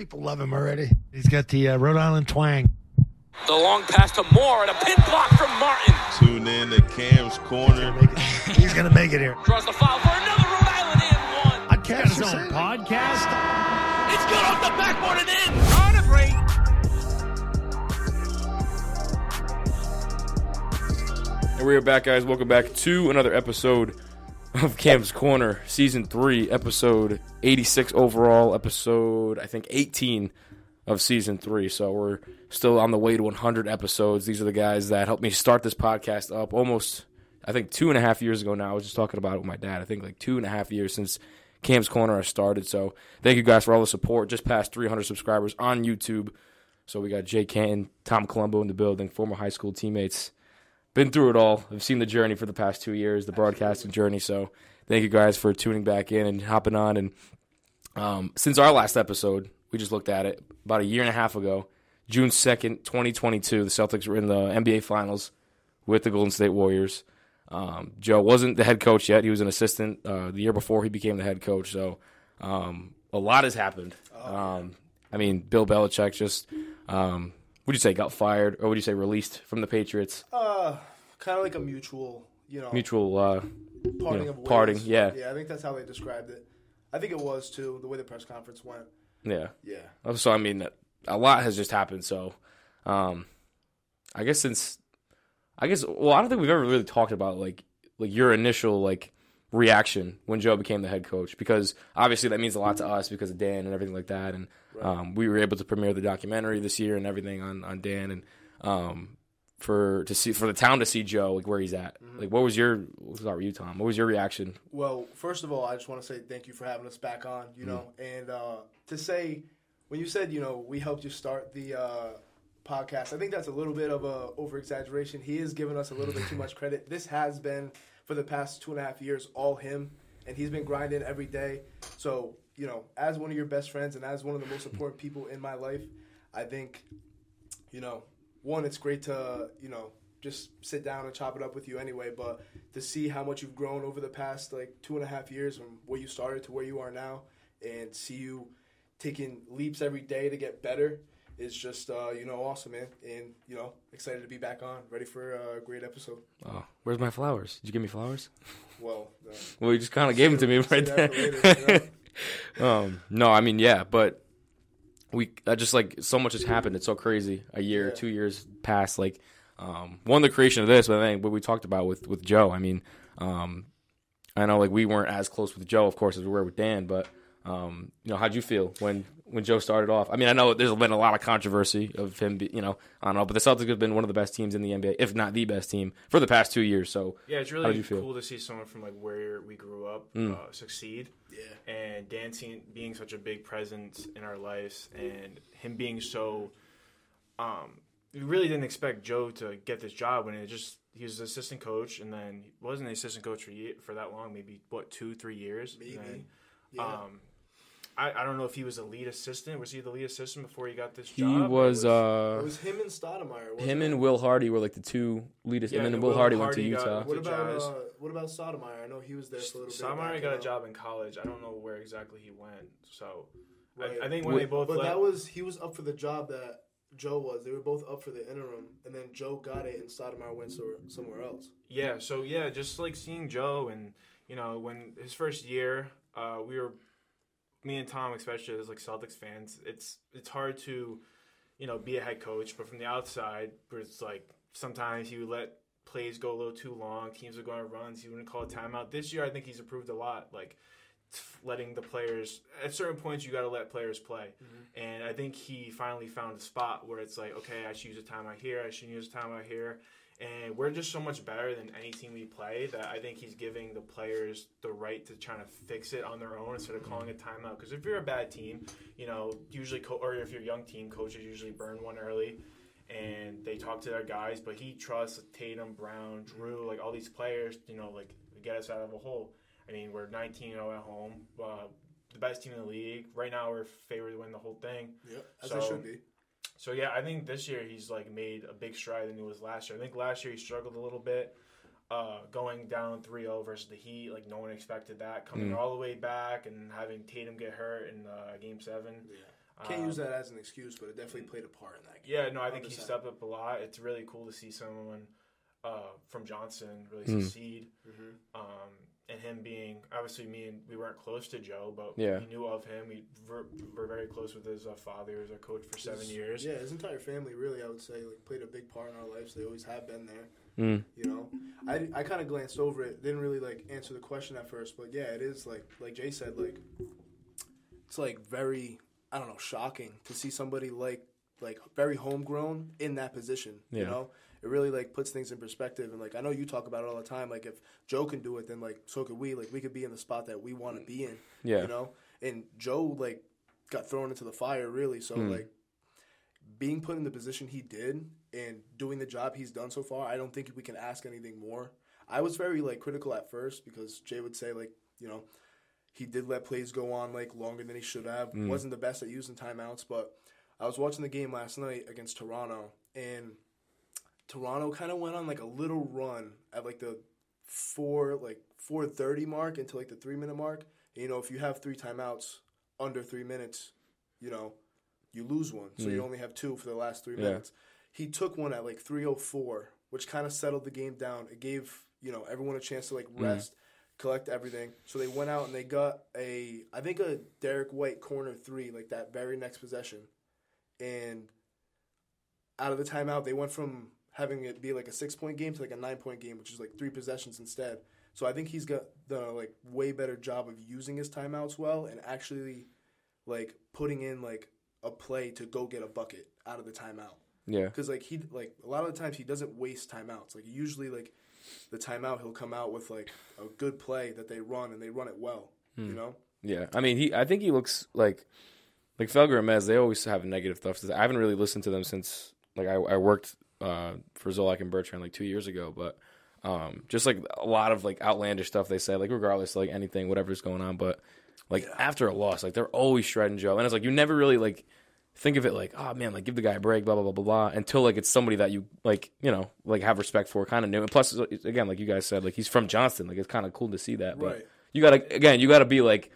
People love him already. He's got the Rhode Island twang. The long pass to Moore and a pin block from Martin. Tune in to Cam's Corner. He's going to make it here. Draws the foul for another Rhode Island and one. Podcast. His own podcast. It's good off the backboard and in. On a break. And we are back, guys. Welcome back to another episode of Cam's Corner, Season 3, Episode 86 overall, Episode, I think, 18 of Season 3. So we're still on the way to 100 episodes. These are the guys that helped me start this podcast up almost, I think, 2.5 years ago now. I was just talking about it with my dad. I think like 2.5 years since Cam's Corner I started. So thank you guys for all the support. Just past 300 subscribers on YouTube. So we got Jay Canton, Tom Colombo in the building, former high school teammates. Been through it all. I've seen the journey for the past 2 years, the broadcasting journey. So thank you guys for tuning back in and hopping on. And since our last episode, we just looked at it about 1.5 years ago, June 2nd, 2022, the Celtics were in the NBA Finals with the Golden State Warriors. Joe wasn't the head coach yet. He was an assistant the year before he became the head coach. So a lot has happened. I mean, Bill Belichick just would you say got fired, or would you say released from the Patriots? Kind of like a mutual, parting of ways. Parting, yeah. Yeah, I think that's how they described it. I think it was, too, the way the press conference went. Yeah. Yeah. So, I mean, a lot has just happened. So, I guess, I don't think we've ever really talked about, like your initial, reaction when Joe became the head coach, because obviously that means a lot to us because of Dan and everything like that, and right. We were able to premiere the documentary this year and everything on Dan, and for the town to see Joe, like, where he's at. Mm-hmm. Like, what was your reaction? Well, first of all, I just want to say thank you for having us back on, and to say, when you said, we helped you start the podcast, I think that's a little bit of a over-exaggeration. He is giving us a little bit too much credit. This has been, for the past 2.5 years, all him, and he's been grinding every day. So, as one of your best friends and as one of the most important people in my life, I think, one, it's great to, just sit down and chop it up with you anyway, but to see how much you've grown over the past, 2.5 years from where you started to where you are now, and see you taking leaps every day to get better is just, awesome, man. And, excited to be back on, ready for a great episode. Oh, where's my flowers? Did you give me flowers? Well, you just kind of gave them to me right there. Later, no, I mean, yeah, but so much has happened. It's so crazy. A year, 2 years past, one, the creation of this, but I think what we talked about with Joe. I mean, I know, we weren't as close with Joe, of course, as we were with Dan, but, how'd you feel when Joe started off? I mean, I know there's been a lot of controversy of him, I don't know, but the Celtics have been one of the best teams in the NBA, if not the best team, for the past 2 years. So yeah, it's really cool to see someone from where we grew up succeed. Yeah, and Dan being such a big presence in our lives, and him being so, we really didn't expect Joe to get this job when he was an assistant coach, and then he wasn't an assistant coach for that long, maybe 2-3 years, maybe. Yeah. I don't know if he was a lead assistant. Was he the lead assistant before he got this job? He was. It was him and Stoudemire. Him and Will Hardy were the two lead assistants. Yeah, and then Will Hardy went to Utah. What about Stoudemire? I know he was there for a little bit. Stoudemire got a job in college. I don't know where exactly he went. So right. I think when they both. But he was up for the job that Joe was. They were both up for the interim, and then Joe got it, and Stoudemire went somewhere else. Yeah. So yeah, just seeing Joe, and when his first year. Me and Tom especially, as Celtics fans, it's hard to, be a head coach. But from the outside, where it's sometimes he would let plays go a little too long. Teams would go on runs. He wouldn't call a timeout. This year, I think he's improved a lot. Letting the players at certain points, you got to let players play. Mm-hmm. And I think he finally found a spot where it's okay, I should use a timeout here. I shouldn't use a timeout here. And we're just so much better than any team we play that I think he's giving the players the right to try to fix it on their own instead of calling a timeout. Because if you're a bad team, usually or if you're a young team, coaches usually burn one early and they talk to their guys. But he trusts Tatum, Brown, Drew, all these players, get us out of a hole. I mean, we're 19-0 at home, the best team in the league. Right now we're favored to win the whole thing. Yeah, as it should be. So, yeah, I think this year he's, made a big stride than he was last year. I think last year he struggled a little bit going down 3-0 versus the Heat. No one expected that. Coming all the way back and having Tatum get hurt in Game 7. Yeah. Can't use that as an excuse, but it definitely played a part in that game. Yeah, no, I think 100%. He stepped up a lot. It's really cool to see someone from Johnson really succeed. Mm-hmm. And him being, obviously, we weren't close to Joe, but we knew of him. We were very close with his father, who was our coach for 7 years. Yeah, his entire family, really, I would say, like, played a big part in our lives. They always have been there. Mm. You know, I kind of glanced over it, didn't really like answer the question at first, but yeah, it is like Jay said, like it's like very, I don't know, shocking to see somebody like very homegrown in that position. Yeah. You know, it really like puts things in perspective. And like I know you talk about it all the time. Like if Joe can do it, then like so could we. Like we could be in the spot that we want to be in. Yeah. You know, and Joe like got thrown into the fire really. So like being put in the position he did. And doing the job he's done so far, I don't think we can ask anything more. I was very, like, critical at first because Jay would say, like, you know, he did let plays go on, like, longer than he should have. Wasn't the best at using timeouts. But I was watching the game last night against Toronto, and Toronto kind of went on, like, a little run at, like, the 4:30 mark until, like, the 3-minute mark. And, you know, if you have 3 timeouts under 3 minutes, you know, you lose one. So you only have 2 for the last 3 minutes. He took one at, like, 3:04, which kind of settled the game down. It gave, you know, everyone a chance to, like, rest, collect everything. So they went out and they got a Derek White corner 3, like, that very next possession. And out of the timeout, they went from having it be, like, a 6-point game to, like, a 9-point game, which is, like, 3 possessions instead. So I think he's got done a, like, way better job of using his timeouts well and actually, like, putting in, like, a play to go get a bucket out of the timeout. Yeah, because like he like a lot of the times he doesn't waste timeouts. Like usually like the timeout he'll come out with like a good play that they run and they run it well. You know. Yeah, I mean I think he looks like Felger and Mazz. They always have negative stuff. I haven't really listened to them since like I worked for Zolak and Bertrand like 2 years ago. But just like a lot of like outlandish stuff they say like regardless like anything whatever's going on. But like after a loss like they're always shredding Joe and it's like you never really like. Think of it like, oh, man, like, give the guy a break, blah, blah, blah, blah, blah, until, like, it's somebody that you, like, you know, like, have respect for, kind of new. And plus, again, like you guys said, like, he's from Johnston. Like, it's kind of cool to see that. Right. But you got to be, like,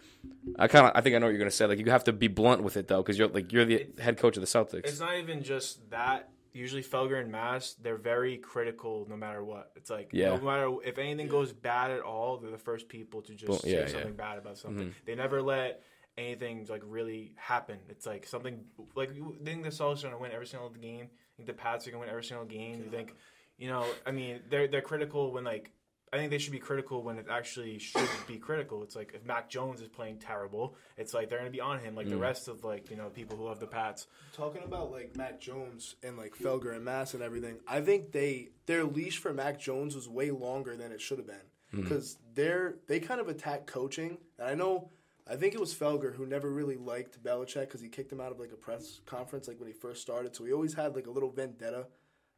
I think I know what you're going to say. Like, you have to be blunt with it, though, because you're the head coach of the Celtics. It's not even just that. Usually Felger and Mazz, they're very critical no matter what. It's like, no matter if anything goes bad at all, they're the first people to just say something bad about something. They never let anything like really happen. It's like something like you think the Celtics are gonna win every single game. You think the Pats are gonna win every single game. You think, you know, I mean, they're critical when like I think they should be critical when it actually should be critical. It's like if Mac Jones is playing terrible, it's like they're gonna be on him like the rest of like you know people who love the Pats. Talking about like Mac Jones and like Felger and Mazz and everything, I think their leash for Mac Jones was way longer than it should have been because they kind of attack coaching, and I think it was Felger who never really liked Belichick because he kicked him out of, like, a press conference, like, when he first started. So he always had, like, a little vendetta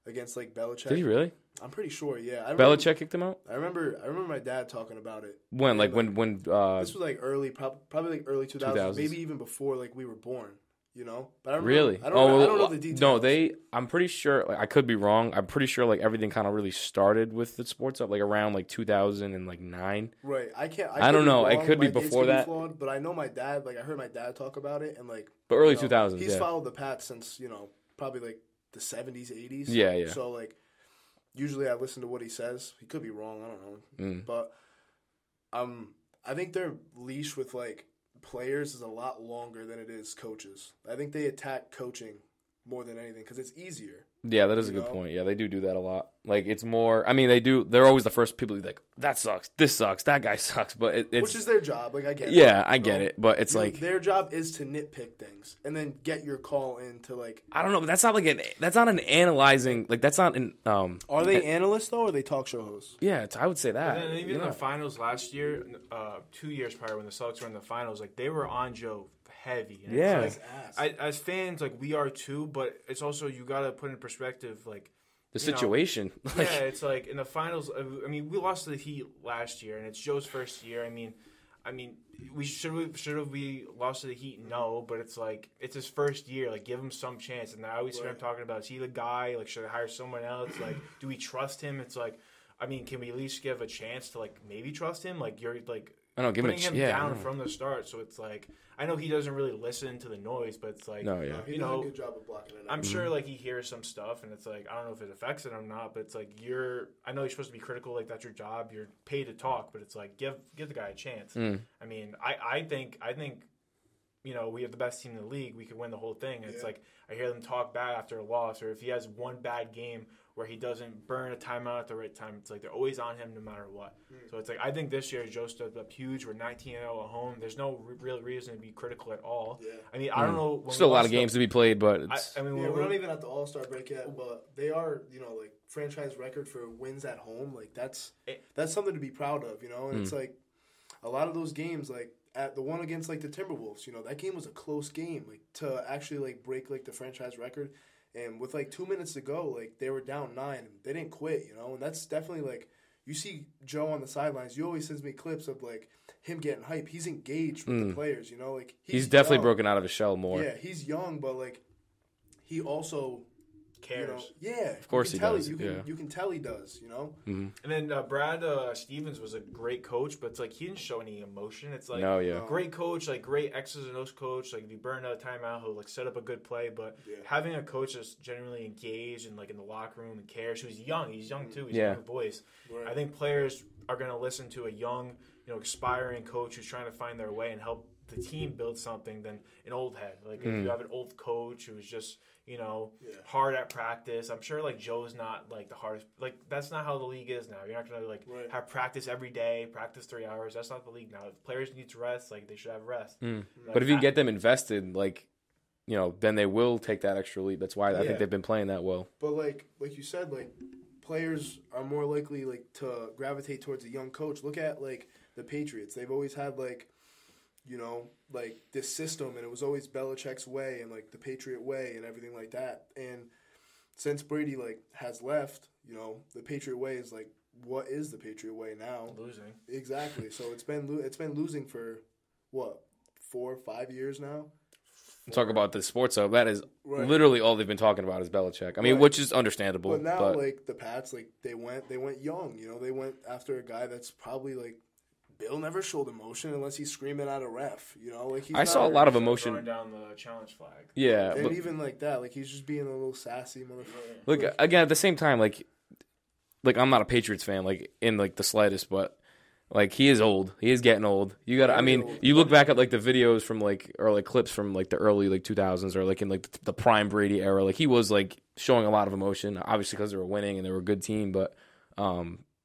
against, like, Belichick. Did he really? I'm pretty sure, yeah. Belichick kicked him out? I remember my dad talking about it. When? Like, when this was, like, early, probably, like, early 2000s. Maybe even before, like, we were born, you know? But I remember, really? I don't know the details. No, I'm pretty sure, like, I could be wrong. I'm pretty sure, like, everything kind of really started with the sports up, like, around, like, 2009. Right. I don't know. It could be before that. But I know my dad, like, I heard my dad talk about it, and, like. But early 2000s, he's followed the Pats since, you know, probably, like, the 70s, 80s. Yeah, yeah. So, like, usually I listen to what he says. He could be wrong. I don't know. But I think their leash with, like, players is a lot longer than it is coaches. I think they attack coaching more than anything because it's easier. Yeah, that is a good point. Yeah, they do that a lot. Like, it's more – I mean, they do – they're always the first people to be like, that sucks, this sucks, that guy sucks. But it's – which is their job. Like, I get it. Yeah, I get it. But it's like – their job is to nitpick things and then get your call in to like – I don't know, but that's not like an – that's not an analyzing – like, that's not an are they analysts, though, or are they talk show hosts? Yeah, I would say that. And then even in the finals last year, 2 years prior when the Celtics were in the finals, like, they were on Joe heavy. And it's like, as fans, like, we are too, but it's also you got to put in perspective, like, the situation. Know, like, yeah, it's like in the finals. I mean, we lost to the Heat last year, and it's Joe's first year. I mean, we should have we lost to the Heat? No, but it's like it's his first year. Like, give him some chance. And I always hear him talking about, is he the guy? Like, should I hire someone else? Like, do we trust him? It's like, I mean, can we at least give a chance to like maybe trust him? Like, you're like I don't give him a chance. Putting him down from the start, so it's like, I know he doesn't really listen to the noise, but it's like, you know, good job of blocking it out. I'm sure like he hears some stuff, and it's like, I don't know if it affects it or not, but it's like, I know you're supposed to be critical, like that's your job, you're paid to talk, but it's like, give the guy a chance. I mean, I think, you know, we have the best team in the league, we could win the whole thing. It's like, I hear them talk bad after a loss, or if he has one bad game where he doesn't burn a timeout at the right time. It's like they're always on him no matter what. So it's like, I think this year Joe stepped up huge. We're 19-0 at home. There's no real reason to be critical at all. I mean, I don't know. When still a lot of games to be played, but it's... I mean, we're not even at the All-Star break yet, but they are, you know, like franchise record for wins at home. Like that's something to be proud of, you know? And it's like a lot of those games, like at the one against like the Timberwolves, you know, that game was a close game. Like to actually like break like the franchise record. And with, like, 2 minutes to go, like, they were down 9. And they didn't quit, you know? And that's definitely, like, you see Joe on the sidelines. You always sends me clips of, like, him getting hype. He's engaged with the players, you know? Like he's definitely broken out of his shell more. Yeah, he's young, but, like, he also cares. You know, of course he does. You can tell he does, you know? And then Brad Stevens was a great coach, but it's, like, he didn't show any emotion. It's, like, great coach, like, great X's and O's coach. Like, if you burn out a timeout, he'll, like, set up a good play. But having a coach that's genuinely engaged and, like, in the locker room and cares, who's young. He's young, too. He's young voice. Right. I think players are going to listen to a young, you know, aspiring coach who's trying to find their way and help the team build something than an old head. Like, if you have an old coach who's just, you know, hard at practice. I'm sure, like, Joe's not, like, the hardest. Like, that's not how the league is now. You're not going to, like, have practice every day, practice 3 hours. That's not the league now. If players need to rest, like, they should have rest. Like, but if you can get them invested, like, you know, then they will take that extra leap. That's why I think they've been playing that well. But, like you said, like, players are more likely, like, to gravitate towards a young coach. Look at, like, the Patriots. They've always had, like, you know, like, this system, and it was always Belichick's way and, like, the Patriot way and everything like that. And since Brady, like, has left, you know, the Patriot way is, like, what is the Patriot way now? Losing. Exactly. So it's been losing for, what, 4 or 5 years now? Talk about the sports hub. That is literally all they've been talking about is Belichick. I mean, which is understandable. But now, like, the Pats, like, they went young. You know, they went after a guy that's probably, like, Bill never showed emotion unless he's screaming at a ref, you know. Like I saw a lot of emotion throwing down the challenge flag. Yeah, and even like that, like he's just being a little sassy motherfucker. Look, again, at the same time, like I'm not a Patriots fan, like in like the slightest, but like he is old, he is getting old. You got, I mean, you look back at like the videos from like or like clips from like the early like 2000s or like in like the prime Brady era, like he was like showing a lot of emotion, obviously because they were winning and they were a good team, but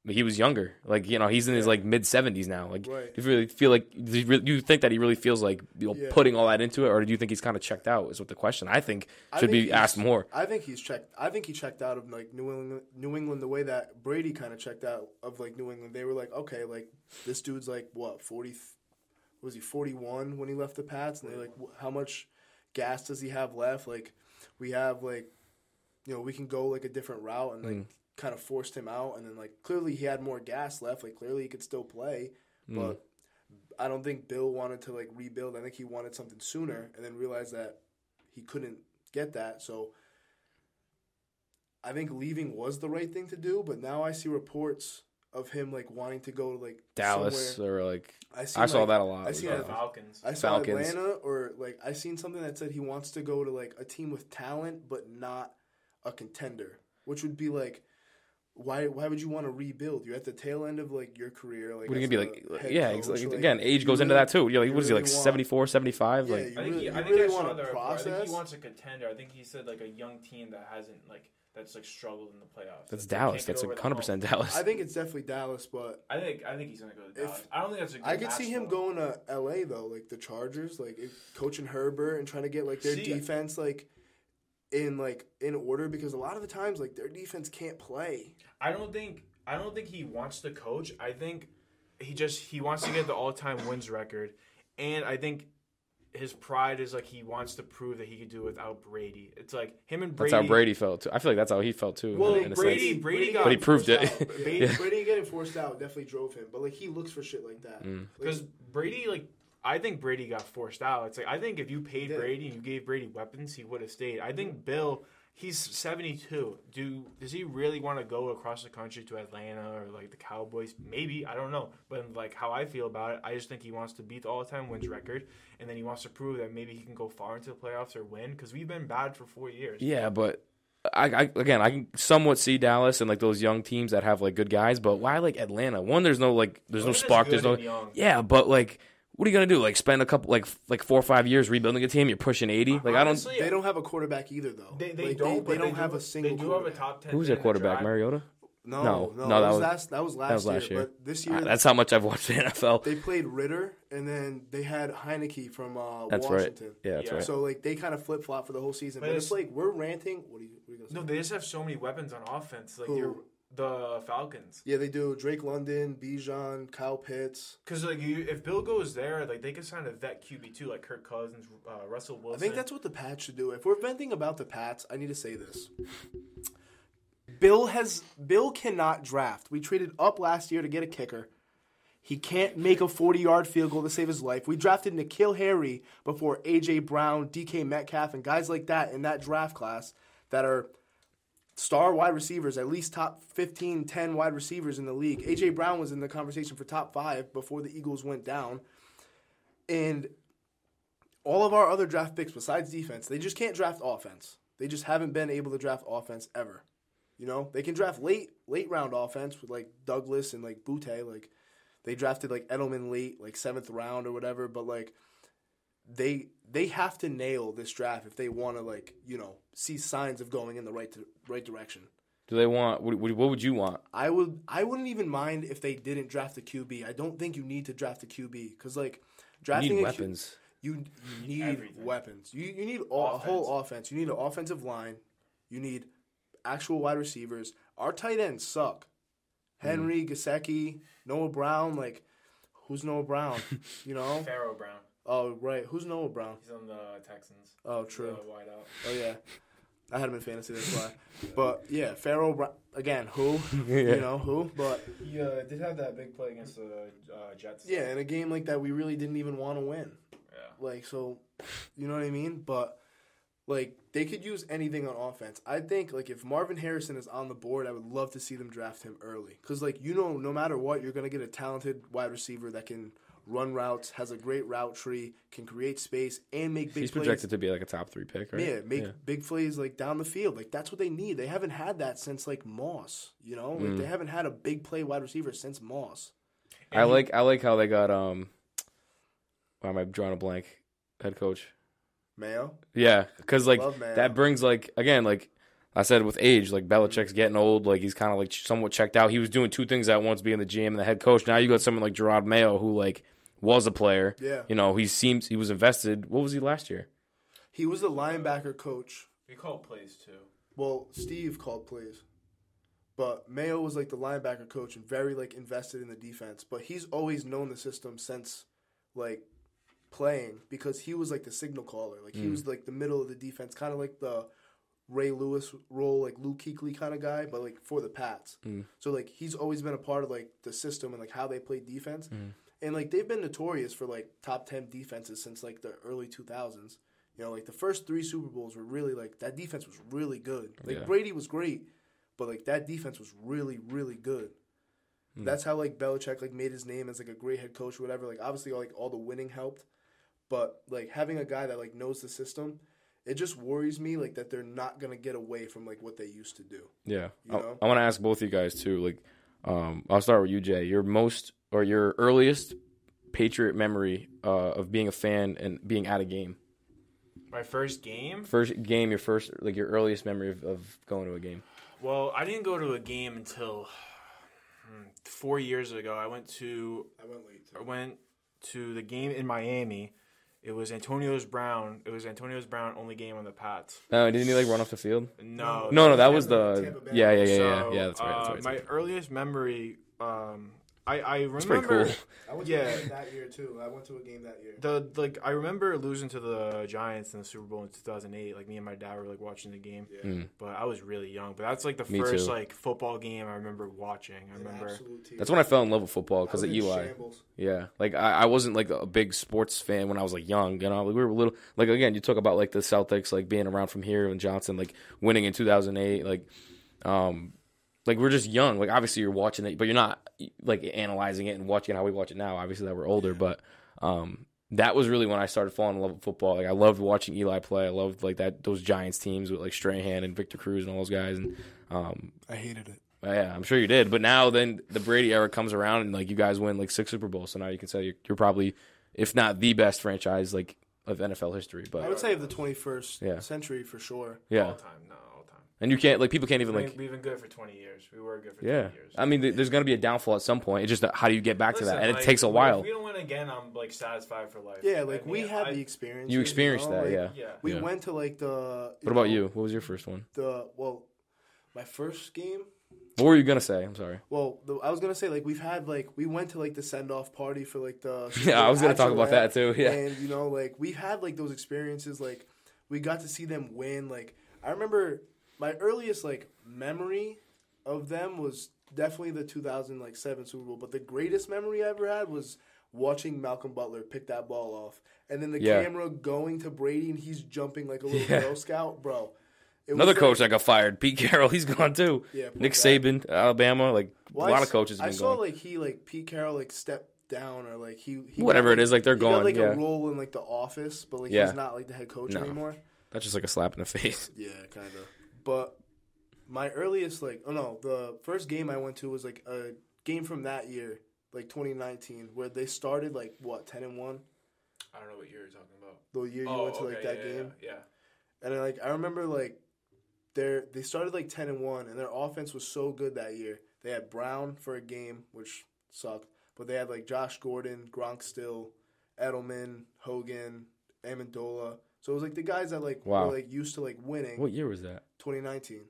he was younger. Like, you know, he's in his, like, mid-70s now. Like, you really feel like – do you think that he really feels like, you know, putting all that into it, or do you think he's kind of checked out is what the question I think should be asked more. I think he's checked – I think he checked out of, like, New England the way that Brady kind of checked out of, like, New England. They were like, okay, like, this dude's, like, what, 40 – was he 41 when he left the Pats? And they're like, how much gas does he have left? Like, we have, like – you know, we can go, like, a different route and, like kind of forced him out, and then, like, clearly he had more gas left. Like, clearly he could still play, but I don't think Bill wanted to, like, rebuild. I think he wanted something sooner and then realized that he couldn't get that. So I think leaving was the right thing to do, but now I see reports of him, like, wanting to go to, like, Dallas somewhere. Or, like, I saw that a lot. I seen the Falcons. I saw Atlanta, or, like, I seen something that said he wants to go to, like, a team with talent but not a contender, which would be, like, Why would you want to rebuild? You're at the tail end of, like, your career. Like, what are you going to be, like? Yeah, coach, like, again, age goes into that, too. You're like, what is he, like, 74, 75? Yeah, like, I think he wants a contender. I think he said, like, a young team that hasn't, like, that's, like, struggled in the playoffs. That's Dallas. That's 100% Dallas. I think it's definitely Dallas, but... I think he's going to go to Dallas. I don't think that's a good match. I could see him going to L.A., though, like, the Chargers, like, coaching Herbert and trying to get, like, their defense, like... in order, because a lot of the times, like, their defense can't play. I don't think he wants to coach. I think he wants to get the all-time wins record, and I think his pride is, like, he wants to prove that he could do it without Brady. It's like him and Brady. That's how Brady felt too. I feel like that's how he felt too. Well, in Brady got, but he proved it. Brady getting forced out definitely drove him, but, like, he looks for shit like that because Brady, like. I think Brady got forced out. It's like, I think if you paid Brady and you gave Brady weapons, he would have stayed. I think Bill He's 72. Does he really want to go across the country to Atlanta or like the Cowboys? Maybe, I don't know. But like how I feel about it, I just think he wants to beat the all-time wins record, and then he wants to prove that maybe he can go far into the playoffs or win because we've been bad for 4 years. Yeah, but I can somewhat see Dallas and like those young teams that have like good guys. But why like Atlanta? One, there's no spark. There's no young. Yeah, but like. What are you gonna do? Like spend a couple, like 4 or 5 years rebuilding a team? You're pushing 80. Like honestly, they don't have a quarterback either, though. They don't have a single. They do have a top 10. Who's their quarterback? Mariota? No. That was last year. But this year, that's how much I've watched the NFL. They played Ritter, and then they had Heineke from Washington. Right. Yeah, that's right. So like they kind of flip flop for the whole season. But it's like we're ranting. What are you gonna say? No, they just have so many weapons on offense. Like you're. The Falcons. Yeah, they do. Drake London, Bijan, Kyle Pitts. Because like, if Bill goes there, like they could sign a vet QB too, like Kirk Cousins, Russell Wilson. I think that's what the Pats should do. If we're venting about the Pats, I need to say this: Bill cannot draft. We traded up last year to get a kicker. He can't make a 40-yard field goal to save his life. We drafted N'Keal Harry before A.J. Brown, DK Metcalf, and guys like that in that draft class that are. Star wide receivers, at least top 15, 10 wide receivers in the league. A.J. Brown was in the conversation for top 5 before the Eagles went down. And all of our other draft picks besides defense, they just can't draft offense. They just haven't been able to draft offense ever. You know, they can draft late round offense with like Douglas and like Boutte. Like they drafted like Edelman late, like 7th round or whatever. But like they have to nail this draft if they want to, like, you know, see signs of going in the right direction. Do they want – what would you want? I wouldn't even mind if they didn't draft a QB. I don't think you need to draft a QB because, like, drafting you need weapons. You need everything. Weapons. You need a whole offense. You need an offensive line. You need actual wide receivers. Our tight ends suck. Henry, Gesicki, Noah Brown. Like, who's Noah Brown? You know? Pharaoh Brown. Oh, right. Who's Noah Brown? He's on the Texans. Oh, true. Wide out. Oh, yeah. I had him in fantasy, that's why. But, yeah, Pharaoh Brown. Again, who? Yeah. You know, who? But he did have that big play against the Jets. Yeah, in a game like that, we really didn't even want to win. Yeah. Like, so, you know what I mean? But, like, they could use anything on offense. I think, like, if Marvin Harrison is on the board, I would love to see them draft him early. Because, like, you know, no matter what, you're going to get a talented wide receiver that can – run routes, has a great route tree, can create space, and make big plays. He's projected to be like a top 3 pick, right? Yeah, big plays like down the field. Like that's what they need. They haven't had that since like Moss, you know? Like they haven't had a big play wide receiver since Moss. And I like how they got why am I drawing a blank? Head coach Mayo? Yeah, cuz like that brings like again like I said with age, like Belichick's getting old, like he's kind of like somewhat checked out. He was doing 2 things at once, being the GM and the head coach. Now you got someone like Jerod Mayo who like was a player. Yeah. You know, he was invested. What was he last year? He was the linebacker coach. He called plays too. Well, Steve called plays. But Mayo was like the linebacker coach and very like invested in the defense. But he's always known the system since like playing because he was like the signal caller. Like he was like the middle of the defense, kind of like the Ray Lewis role, like Luke Kuechly kind of guy, but like for the Pats. So like he's always been a part of like the system and like how they play defense. And like they've been notorious for like top 10 defenses since like the early 2000s. You know, like the first 3 Super Bowls were really like that defense was really good. Like Brady was great, but like that defense was really, really good. That's how like Belichick like made his name as like a great head coach or whatever. Like obviously like all the winning helped, but like having a guy that like knows the system. It just worries me, like, that they're not going to get away from, like, what they used to do. Yeah. You know? I want to ask both of you guys, too. Like, I'll start with you, Jay. Your earliest Patriot memory of being a fan and being at a game? My first game? Your earliest memory of going to a game. Well, I didn't go to a game until 4 years ago. I went to the game in Miami. It was Antonio's Brown. Only game on the Pats. Oh, didn't he like run off the field? No. That was the Tampa Bay. Yeah. That's right. My earliest memory I remember. Cool. I went to a game that year too. I went to a game that year. I remember losing to the Giants in the Super Bowl in 2008. Like me and my dad were like watching the game, but I was really young. But that's like the first football game I remember watching. I remember that's when I fell in love with football because of Eli. Shambles. Yeah, like I wasn't like a big sports fan when I was like young. You know, like, we were little. Like again, you talk about like the Celtics like being around from here and Johnson like winning in 2008. Like we're just young. Like obviously you're watching it, but you're not like analyzing it and watching how we watch it now. Obviously that we're older, but that was really when I started falling in love with football. Like I loved watching Eli play. I loved like that those Giants teams with like Strahan and Victor Cruz and all those guys. And I hated it. Yeah, I'm sure you did. But now then the Brady era comes around and like you guys win like 6 Super Bowls. So now you can say you're probably, if not the best franchise like of NFL history. But I would say of the 21st century for sure. Yeah. All time, no. And you can't, like, people can't even, like... We've been good for 20 years. We were good for 20 years. I mean, there's going to be a downfall at some point. It's just how do you get back to that? And like, it takes a while. If we don't win again, I'm, like, satisfied for life. Yeah, like, we had the experience. You experienced that. We went to, like, the... What about you? What was your first one? Well, my first game... What were you going to say? I'm sorry. Well, I was going to say, like, we've had, like... We went to, like, the send-off party for, like, the... Yeah, I was going to talk about that, too, yeah. And, you know, like, we've had, like, those experiences. Like, we got to see them win. Like, I remember... My earliest, like, memory of them was definitely the 2007 Super Bowl. But the greatest memory I ever had was watching Malcolm Butler pick that ball off. And then the camera going to Brady, and he's jumping like a little Girl Scout. Bro. Another coach that got fired, Pete Carroll, he's gone too. Yeah, Nick Saban, Alabama, like, a lot of coaches have been gone. I saw, like, Pete Carroll, like, stepped down or, like, he whatever got, it is, like, they're gone. He got, like, a role in, like, the office, but, like, he's not, like, the head coach anymore. That's just, like, a slap in the face. Yeah, kind of. But my earliest, like, the first game I went to was, like, a game from that year, like, 2019, where they started, like, what, 10-1? I don't know what year you're talking about. The year you went to, like, that game? Yeah, and, like, I remember, like, they started, like, 10-1, and their offense was so good that year. They had Brown for a game, which sucked, but they had, like, Josh Gordon, Gronk Still, Edelman, Hogan, Amendola. So it was, like, the guys that, like, were, like, used to, like, winning. What year was that? 2019.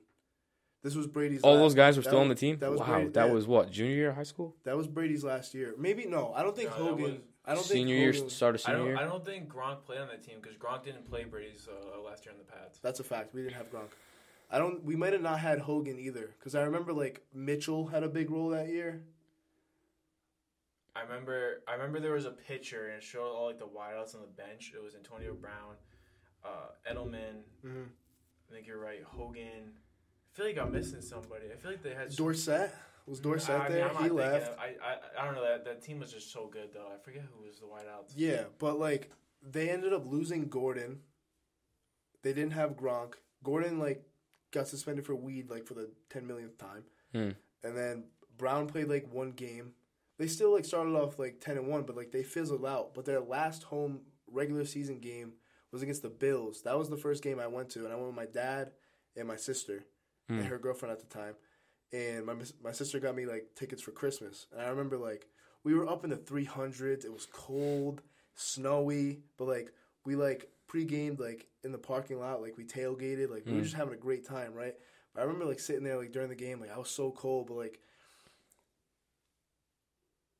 This was Brady's last year. All those guys were still on the team? That was was what, junior year of high school? That was Brady's last year. Maybe, no, I don't think Hogan. I don't think senior year? I don't think Gronk played on that team because Gronk didn't play Brady's last year on the Pats. That's a fact. We didn't have Gronk. We might have not had Hogan either because I remember, like, Mitchell had a big role that year. I remember there was a picture, and it showed all, like, the wideouts on the bench. It was Antonio Brown. Edelman, I think you're right. Hogan, I feel like I'm missing somebody. I feel like they had Dorsett. Was Dorsett there? He left. I don't know. That team was just so good though. I forget who was the wideouts. Yeah, but like they ended up losing Gordon. They didn't have Gronk. Gordon like got suspended for weed like for the 10 millionth time, and then Brown played like one game. They still like started off like 10-1, but like they fizzled out. But their last home regular season game was against the Bills. That was the first game I went to, and I went with my dad and my sister and her girlfriend at the time. And my sister got me, like, tickets for Christmas. And I remember, like, we were up in the 300s. It was cold, snowy, but, like, we, like, pre-gamed, like, in the parking lot. Like, we tailgated. Like, we were just having a great time, right? But I remember, like, sitting there, like, during the game, like, I was so cold, but, like,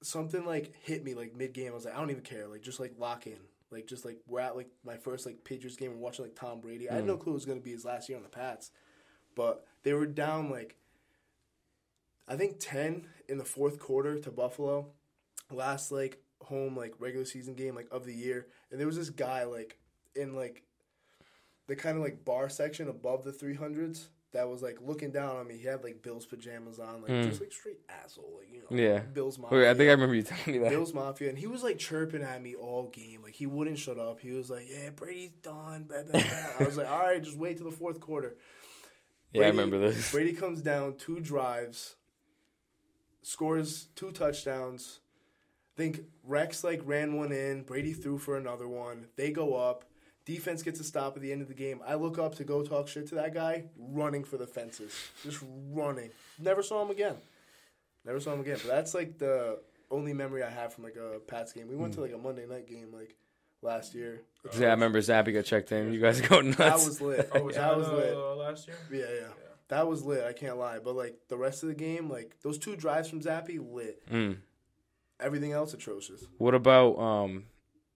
something, like, hit me, like, mid-game. I was like, I don't even care. Like, just, like, lock in. Like, just, like, we're at, like, my first, like, Patriots game and watching, like, Tom Brady. I had no clue it was going to be his last year on the Pats. But they were down, like, I think 10 in the fourth quarter to Buffalo. Last, like, home, like, regular season game, like, of the year. And there was this guy, like, in, like, the kind of, like, bar section above the 300s that was, like, looking down on me. He had, like, Bill's pajamas on. Like, just, like, straight asshole. Like, you know, like, Bill's Mafia. Wait, I think I remember you telling me that. Bill's Mafia. And he was, like, chirping at me all game. Like, he wouldn't shut up. He was like, yeah, Brady's done. Blah, blah, blah. I was like, all right, just wait till the fourth quarter. Brady, I remember this. Brady comes down 2 drives, scores 2 touchdowns. I think Rex, like, ran one in. Brady threw for another one. They go up. Defense gets a stop at the end of the game. I look up to go talk shit to that guy, running for the fences. Just running. Never saw him again. But that's, like, the only memory I have from, like, a Pats game. We went to, like, a Monday night game, like, last year. Yeah, I remember Zappy got checked in. You guys go nuts. That was lit. Oh, was lit. Last year? Yeah. That was lit. I can't lie. But, like, the rest of the game, like, those 2 drives from Zappy, lit. Everything else atrocious. What about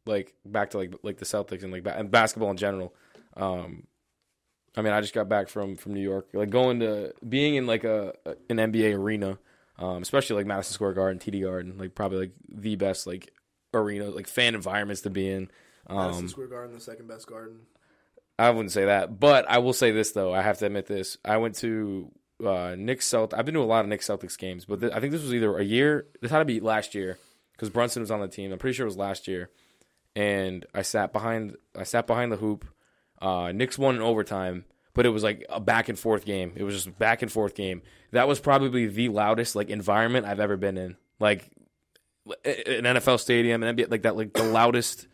like back to like the Celtics and like and basketball in general? I mean, I just got back from New York. Like going to being in like an NBA arena, especially like Madison Square Garden, TD Garden, like probably like the best like arena, like fan environments to be in. Madison Square Garden, the second best garden. I wouldn't say that, but I will say this though. I have to admit this. I went to Knicks Celtics. I've been to a lot of Knicks Celtics games, but I think this was either a year. This had to be last year because Brunson was on the team. I'm pretty sure it was last year, and I sat behind the hoop. Knicks won in overtime, but it was like a back and forth game. It was just a back and forth game. That was probably the loudest like environment I've ever been in, like an NFL stadium and NBA, like that, like the loudest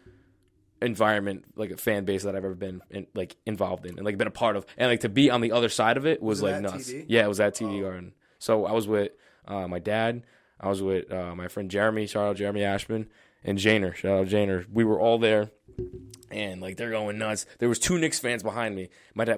environment, like a fan base that I've ever been in, like involved in and like been a part of, and like to be on the other side of it was like nuts. TV? Yeah, it was at TD Garden. So I was with my dad. I was with my friend Jeremy. Shout out Jeremy Ashman and Janer. Shout out Janer. We were all there, and like they're going nuts. There was two Knicks fans behind me.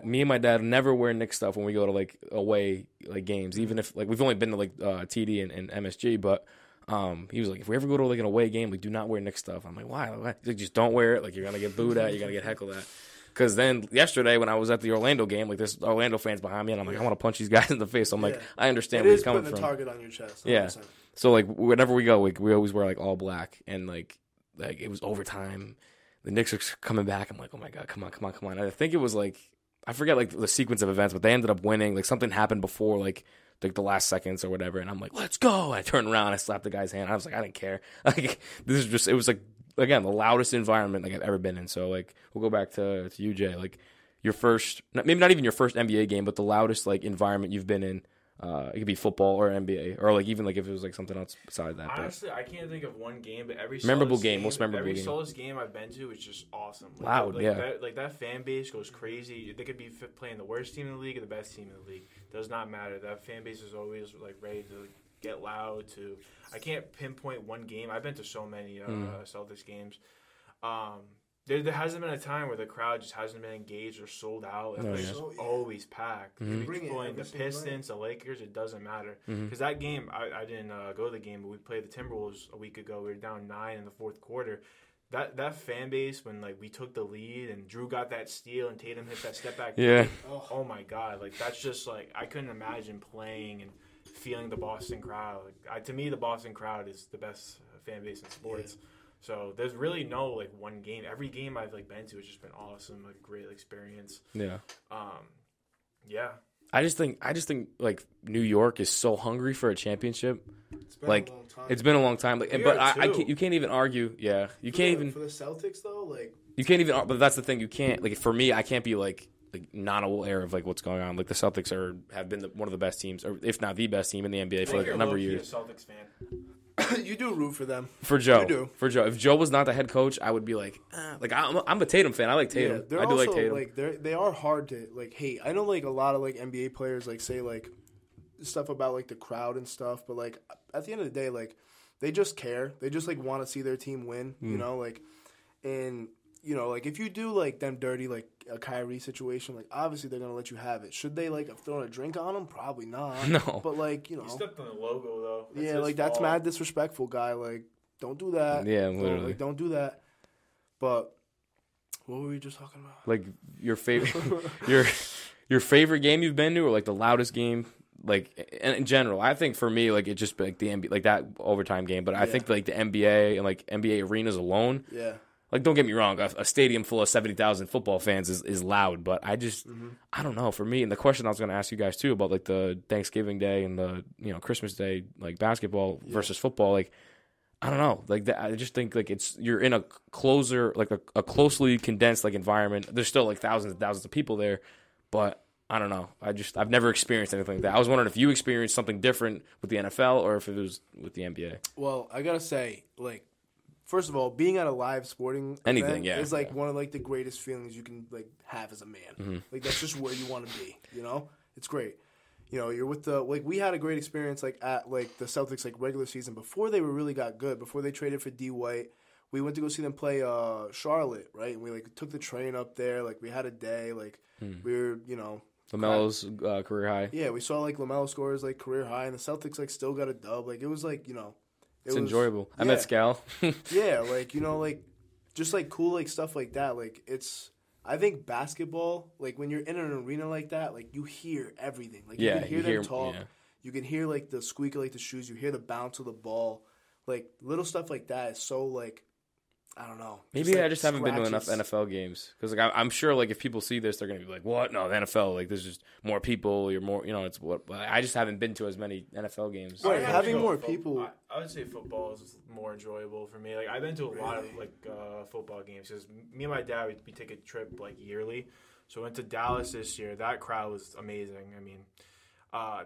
Me and my dad never wear Knicks stuff when we go to like away like games, even if like we've only been to like TD and MSG, but. He was like, if we ever go to like an away game, like do not wear Knicks stuff. I'm like, why? He's like, just don't wear it. Like you're gonna get booed at, you're gonna get heckled at. Because then yesterday when I was at the Orlando game, like there's Orlando fans behind me, and I'm like, I want to punch these guys in the face. So I'm like, I understand where he's coming from. It is putting a target on your chest. 100%. Yeah. So like whenever we go, we always wear like all black, and like it was overtime. The Knicks are coming back. I'm like, oh my god, come on. I think it was like I forget like the sequence of events, but they ended up winning. Like something happened before like the last seconds or whatever, and I'm like, let's go. I turned around, I slapped the guy's hand. I was like, I didn't care. Like this is just, it was like, again, the loudest environment like I've ever been in. So like we'll go back to you, Jay. Like your first, maybe not even your first NBA game, but the loudest like environment you've been in. It could be football or NBA or like even like if it was like something else besides that. Honestly, I can't think of one game, but every memorable game, most memorable game. Every Celtics game I've been to is just awesome. Like, loud, like, yeah. That fan base goes crazy. They could be playing the worst team in the league or the best team in the league. Does not matter. That fan base is always like ready to get loud. To I can't pinpoint one game. I've been to so many Celtics games. There hasn't been a time where the crowd just hasn't been engaged or sold out. It's always packed. Mm-hmm. We playing the Pistons, the Lakers, it doesn't matter. Because that game, I didn't go to the game, but we played the Timberwolves a week ago. We were down 9 in the fourth quarter. That fan base, when like we took the lead and Drew got that steal and Tatum hit that step back. Yeah. Oh my God. Like that's just like I couldn't imagine playing and feeling the Boston crowd. Like, to me, the Boston crowd is the best fan base in sports. Yeah. So there's really no like one game. Every game I've like been to has just been awesome, like great experience. Yeah. Yeah. I just think like New York is so hungry for a championship. It's been a long time. Like, but you can't even argue. Yeah, you can't even for the Celtics though. Like you can't even. But that's the thing. You can't like for me. I can't be like not aware of like what's going on. Like the Celtics have been one of the best teams, or if not the best team in the NBA for like a number of years. You're a Celtics fan. You do root for them. For Joe. You do. For Joe. If Joe was not the head coach, I would be like, eh. Like I'm a Tatum fan. I like Tatum. Yeah, I do also, like Tatum. Like they are hard to like hate. I know like a lot of like NBA players like say like stuff about like the crowd and stuff, but like at the end of the day, like they just care. They just like want to see their team win. You know, like, and you know, like if you do like them dirty, like a Kyrie situation, like obviously they're gonna let you have it. Should they like have thrown a drink on him? Probably not. No. But like you know, he stepped on the logo though. That's yeah, like fault. That's mad disrespectful, guy. Like don't do that. Yeah, literally. Like don't do that. But what were we just talking about? Like your favorite, your favorite game you've been to, or like the loudest game, like in general. I think for me, like it just like the NBA, like that overtime game. But I think like the NBA and like NBA arenas alone. Yeah. Like, don't get me wrong, a stadium full of 70,000 football fans is loud, but I just, I don't know, for me, and the question I was going to ask you guys, too, about, like, the Thanksgiving Day and the, you know, Christmas Day, like, basketball versus football, like, I don't know, like, I just think, like, it's, you're in a closer, like, a closely condensed, like, environment. There's still, like, thousands and thousands of people there, but I don't know. I've never experienced anything like that. I was wondering if you experienced something different with the NFL or if it was with the NBA. Well, I got to say, like, first of all, being at a live sporting event is like one of like the greatest feelings you can like have as a man. Like that's just where you want to be. You know, it's great. You know, you're with the like we had a great experience like at like the Celtics like regular season before they really got good. Before they traded for D. White, we went to go see them play Charlotte, right? And we like took the train up there. Like we had a day. Like we were, you know, LaMelo's career high. Yeah, we saw like LaMelo scores like career high, and the Celtics like still got a dub. Like it was like you know. It's enjoyable. Yeah. I met Scal. Yeah, like, you know, like, just, like, cool, like, stuff like that. Like, it's, I think basketball, like, when you're in an arena like that, like, you hear everything. Like, yeah, you can hear them talk. Yeah. You can hear, like, the squeak of, like, the shoes. You hear the bounce of the ball. Like, little stuff like that is so, like, I don't know. Maybe just, like, I just haven't been to enough NFL games. Because, like, I'm sure, like, if people see this, they're going to be like, what? No, the NFL, like, there's just more people. You're more, you know, it's what. I just haven't been to as many NFL games. Right, having more people. I would say football is more enjoyable for me. Like, I've been to a lot of, like, football games. Because me and my dad, we take a trip, like, yearly. So we went to Dallas this year. That crowd was amazing. I mean,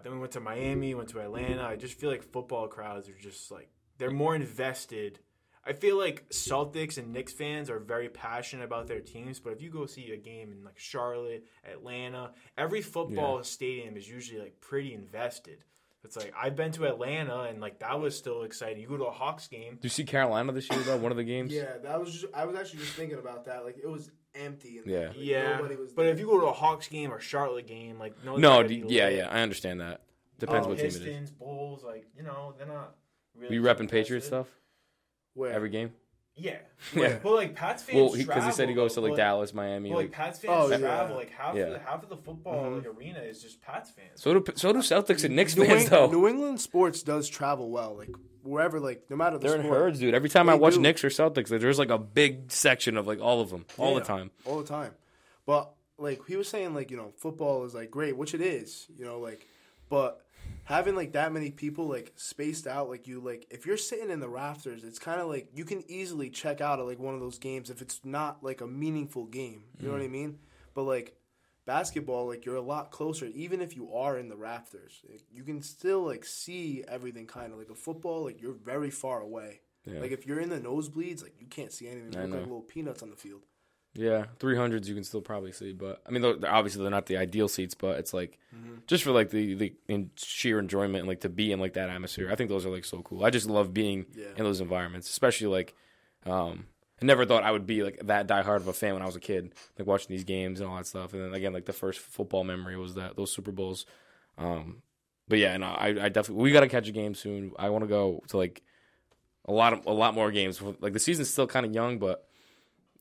then we went to Miami, went to Atlanta. I just feel like football crowds are just, like, they're more invested. I feel like Celtics and Knicks fans are very passionate about their teams, but if you go see a game in like Charlotte, Atlanta, every football stadium is usually like pretty invested. It's like I've been to Atlanta and like that was still exciting. You go to a Hawks game. Do you see Carolina this year though? One of the games. Yeah, that was. I was actually just thinking about that. Like it was empty. And yeah. Like, yeah. Nobody was there. But if you go to a Hawks game or Charlotte game, like no, I understand that. Depends what Pistons, team it is. Pistons, Bulls, like you know, they're not. Really you repping Patriots stuff. Where? Every game? Yeah. Yeah. But, like, Pats fans travel. Because he said he goes to, like, Dallas, Miami. But, like Pats fans travel. Like, half of the football like, arena is just Pats fans. So do Celtics and Knicks fans, though. New England sports does travel well. Like, wherever, like, no matter the sport. They're in herds, dude. Every time I watch Knicks or Celtics, like, there's, like, a big section of, like, all of them. All the time. All the time. But, like, he was saying, like, you know, football is, like, great, which it is. You know, like, but having, like, that many people, like, spaced out, like, you, like, if you're sitting in the rafters, it's kind of, like, you can easily check out of, like, one of those games if it's not, like, a meaningful game. You know what I mean? But, like, basketball, like, you're a lot closer, even if you are in the rafters. You can still, like, see everything kind of. Like, a football, like, you're very far away. Yeah. Like, if you're in the nosebleeds, like, you can't see anything. You look like little peanuts on the field. Yeah, 300s you can still probably see, but I mean, obviously they're not the ideal seats, but it's like just for like the sheer enjoyment and like to be in like that atmosphere. I think those are like so cool. I just love being in those environments, especially like I never thought I would be like that diehard of a fan when I was a kid, like watching these games and all that stuff. And then again, like the first football memory was those Super Bowls. But yeah, and I definitely we gotta catch a game soon. I want to go to like a lot more games. Like the season's still kind of young, but.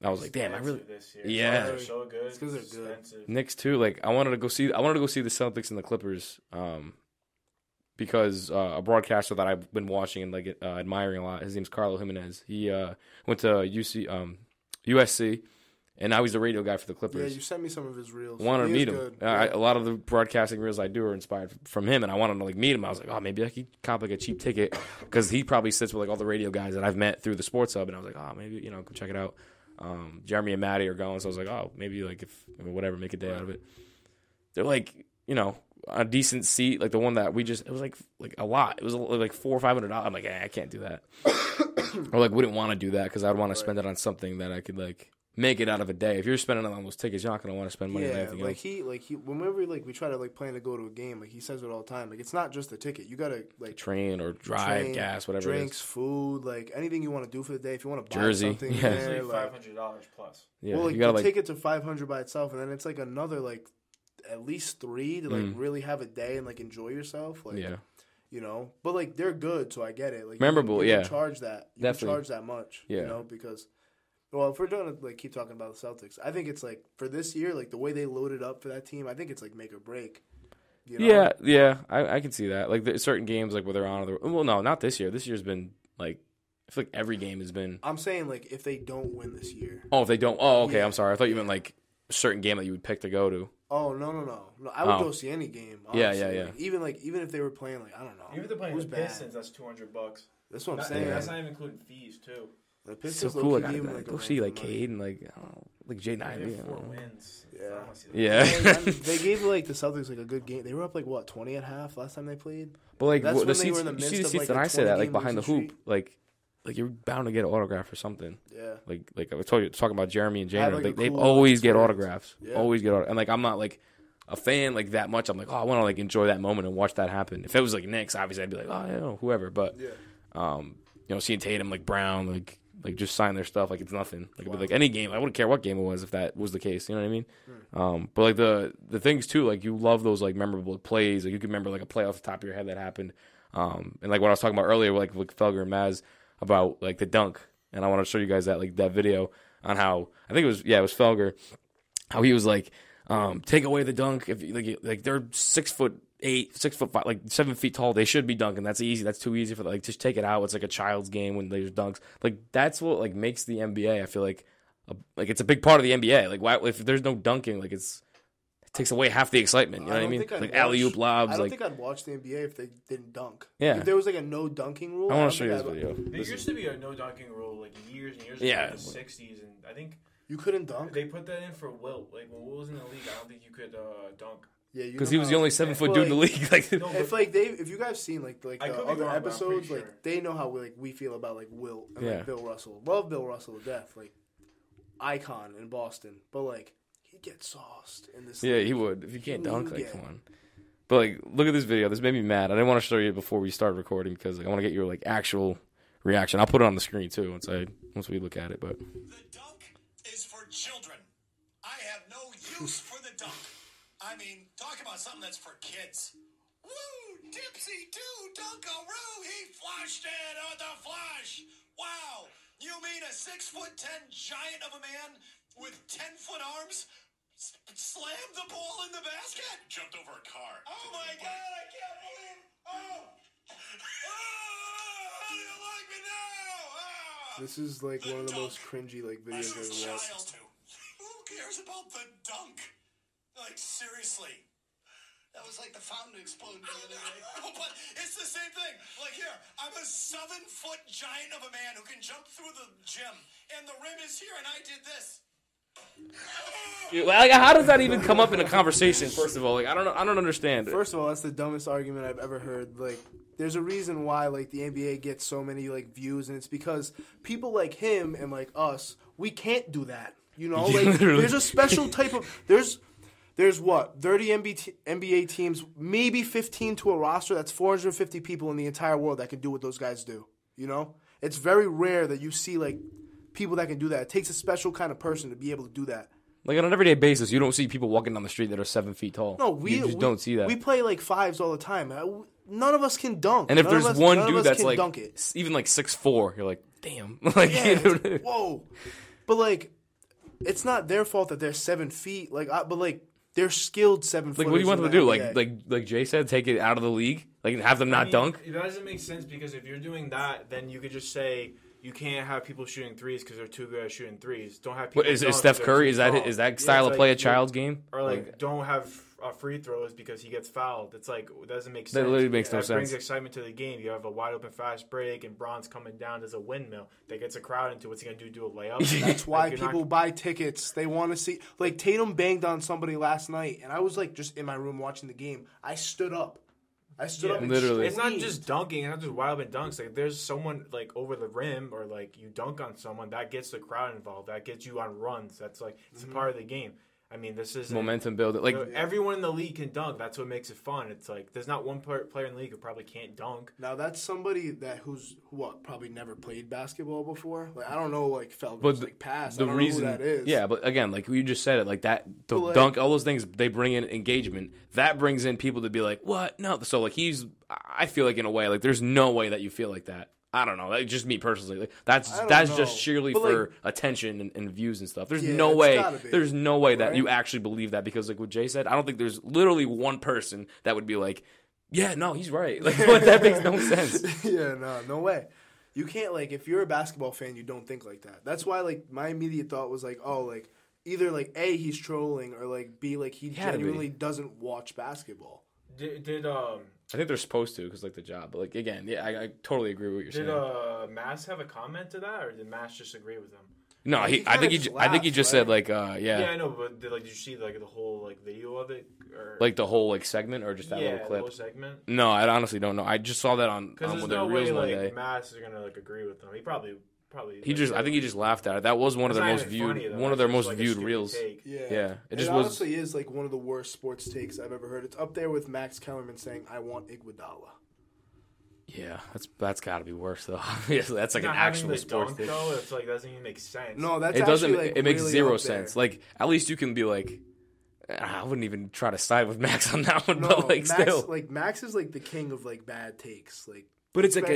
I was like, damn, I really, they're so good. It's because they're good. Knicks too. Like, I wanted to go see the Celtics and the Clippers, because a broadcaster that I've been watching and like admiring a lot. His name's Carlo Jimenez. He went to USC, and now he's the radio guy for the Clippers. Yeah, you sent me some of his reels. Wanted to meet him. A lot of the broadcasting reels I do are inspired from him, and I wanted to like meet him. I was like, oh, maybe I could cop like a cheap ticket because he probably sits with like all the radio guys that I've met through the Sports Hub, and I was like, oh, maybe you know, go check it out. Jeremy and Maddie are going, so I was like, oh, maybe like whatever, make a day out of it. They're like, you know, a decent seat, like the one that it was like a lot. It was like $400 or $500. I'm like, I can't do that, or like wouldn't want to do that because I'd want to spend it on something that I could like make it out of a day. If you're spending it on those tickets, you're not gonna want to spend money on anything. Yeah, like else. he, whenever like we try to like plan to go to a game, like he says it all the time. Like it's not just the ticket. You gotta like train or drive, gas, whatever. Drinks, it is. Food, like anything you want to do for the day. If you want to buy something, it's like $500 plus. Yeah, well, like you gotta, the tickets are $500 by itself, and then it's like another like at least $3 to like really have a day and like enjoy yourself. Like, you know, but like they're good, so I get it. Like memorable, you can charge that. You can charge that much, you know, because. Well, if we're going to like keep talking about the Celtics, I think it's like for this year, like the way they loaded up for that team, I think it's like make or break. You know? Yeah, I can see that. Like there's certain games, like where they're on, well, no, not this year. This year's been like I feel like every game has been. I'm saying like if they don't win this year. Oh, if they don't. Oh, okay. Yeah. I'm sorry. I thought you meant like a certain game that you would pick to go to. Oh no! I would go see any game. Honestly. Yeah. Like, even if they were playing like I don't know. Even if they're playing the Pistons, that's $200. That's what I'm saying. That's not even including fees too. The Pistons so cool. Like go see like Cade and like I don't know, like J9. Yeah, 4 wins. Yeah. They gave like the Celtics like a good game. They were up like what 20 at half last time they played. But like that's when they were in the midst of like that I said that like behind the hoop like you're bound to get an autograph or something. Yeah. Like I told you talking about Jeremy and Janer. Like they always get autographs. Yeah. Always get autographs. And like I'm not like a fan like that much. I'm like oh I want to like enjoy that moment and watch that happen. If it was like Knicks, obviously I'd be like oh I don't know whoever. But you know seeing Tatum like Brown like. Like, just sign their stuff like it's nothing. Like, it'd be like any game. I wouldn't care what game it was if that was the case. You know what I mean? Mm. But, like, the things, too, like, you love those, like, memorable plays. Like, you can remember, like, a play off the top of your head that happened. And like what I was talking about earlier, like Felger and Mazz about like the dunk, and I want to show you guys that like that video on how I think it was Felger, how he was like take away the dunk if like they're 6'8", 6'5", like 7 feet tall, they should be dunking. That's easy. That's too easy for like just take it out. It's like a child's game when there's dunks. Like that's what like makes the NBA. I feel like it's a big part of the NBA. Like why if there's no dunking, like it takes away half the excitement. You know what I mean? Like alley oop lobs. I don't think I'd watch the NBA if they didn't dunk. Yeah. If there was like a no dunking rule. I want to show you this video. There used to be a no dunking rule like years and years ago in the '60s, and I think you couldn't dunk. They put that in for Wilt. Like when Wilt was in the league, I don't think you could dunk. Yeah, because he was the only 7 foot dude in the league. Like, no, if you guys seen like other episodes, like sure. They know how we feel about like Wilt and like Bill Russell. Love Bill Russell to death, like icon in Boston. But like he'd get sauced in this. Yeah, league. He would if you can't dunk. Like come on. But like look at this video. This made me mad. I didn't want to show you before we started recording because like I want to get your like actual reaction. I'll put it on the screen too once we look at it. But the dunk is for children. I have no use for the dunk. I mean, talk about something that's for kids. Woo! Dipsy doo, dunkaroo, he flushed it on the flush! Wow! You mean a 6'10" giant of a man with 10-foot arms slammed the ball in the basket? Jumped over a car. Oh my god, I can't believe! Oh! Oh! How do you like me now? Ah! This is like one of the most cringy like videos I've ever watched. Who cares about the dunk? Like, seriously. That was like the fountain exploding the other day. Oh, but it's the same thing. Like, here, I'm a 7-foot giant of a man who can jump through the gym, and the rim is here, and I did this. Dude, like, how does that even come up in a conversation, first of all? Like, I don't understand it. First of all, that's the dumbest argument I've ever heard. Like, there's a reason why, like, the NBA gets so many, like, views, and it's because people like him and, like, us, we can't do that. You know? Like, there's a special type of... There's what, 30 NBA teams, maybe 15 to a roster. That's 450 people in the entire world that can do what those guys do, you know? It's very rare that you see, like, people that can do that. It takes a special kind of person to be able to do that. Like, on an everyday basis, you don't see people walking down the street that are 7 feet tall. No, we don't see that. We play, like, fives all the time. None of us can dunk. And if there's one dude that's, like, even, like, 6'4", you're like, damn. Like, yeah, like, whoa. But, like, it's not their fault that they're 7 feet. Like, they're skilled 7 footers. Like, what do you want them to do? Like Jay said, take it out of the league? Like, have them dunk? It doesn't make sense because if you're doing that, then you could just say you can't have people shooting threes because they're too good at shooting threes. Don't have people. What, is Steph Curry? Is that style of play a child's game? Or, like, don't have free throws because he gets fouled. It's like, it doesn't make sense. That literally makes no sense. That brings excitement to the game. You have a wide open fast break and Bron's coming down as a windmill. That gets a crowd into what's he going to do a layup? That's why people buy tickets. They want to see. Like, Tatum banged on somebody last night, and I was, like, just in my room watching the game. I stood up. I stood up. Literally. It's not just dunking. It's not just wild and dunks. Like, if there's someone, like, over the rim or, like, you dunk on someone, that gets the crowd involved. That gets you on runs. That's, like, it's a part of the game. I mean, this is momentum building. Like, you know, everyone in the league can dunk. That's what makes it fun. It's like there's not one player in the league who probably can't dunk. Now that's somebody who's probably never played basketball before. Like I don't know, like Felger's like past. I don't know who that is. Yeah, but again, like you just said it, like that the dunk, all those things they bring in engagement. That brings in people to be like, what? No. So like I feel like in a way, like there's no way that you feel like that. I don't know. Like, just me personally. Like, that's just sheerly for attention and views and stuff. There's no way that you actually believe that because like what Jay said, I don't think there's literally one person that would be like, yeah, no, he's right. Like, but that makes no sense. Yeah, no way. You can't like if you're a basketball fan, you don't think like that. That's why like my immediate thought was like, oh, like either like A, he's trolling or like B, like he genuinely doesn't watch basketball. Did I think they're supposed to because, like, the job. But, like, again, yeah, I totally agree with what you're saying. Did Mass have a comment to that, or did Mass just agree with them? No, I think he just said, like, yeah. Yeah, I know, but, did you see, like, the whole, like, video of it? Or... Like, the whole, like, segment or just that little clip? Yeah, the whole segment? No, I honestly don't know. I just saw that on their Reels one day. Because there's no way, like, Mass is going to, like, agree with them. He probably I think he just laughed at it. That was one of their most viewed reels. Yeah. It honestly is like one of the worst sports takes I've ever heard. It's up there with Max Kellerman saying, "I want Iguodala." Yeah, that's got to be worse though. Obviously, that's like an actual sports take. Though, it's like doesn't even make sense. No, it doesn't. Like, it makes zero sense. Like at least you can be like. I wouldn't even try to side with Max on that one. No, but like Max, still, like Max is like the king of like bad takes. Like, but it's like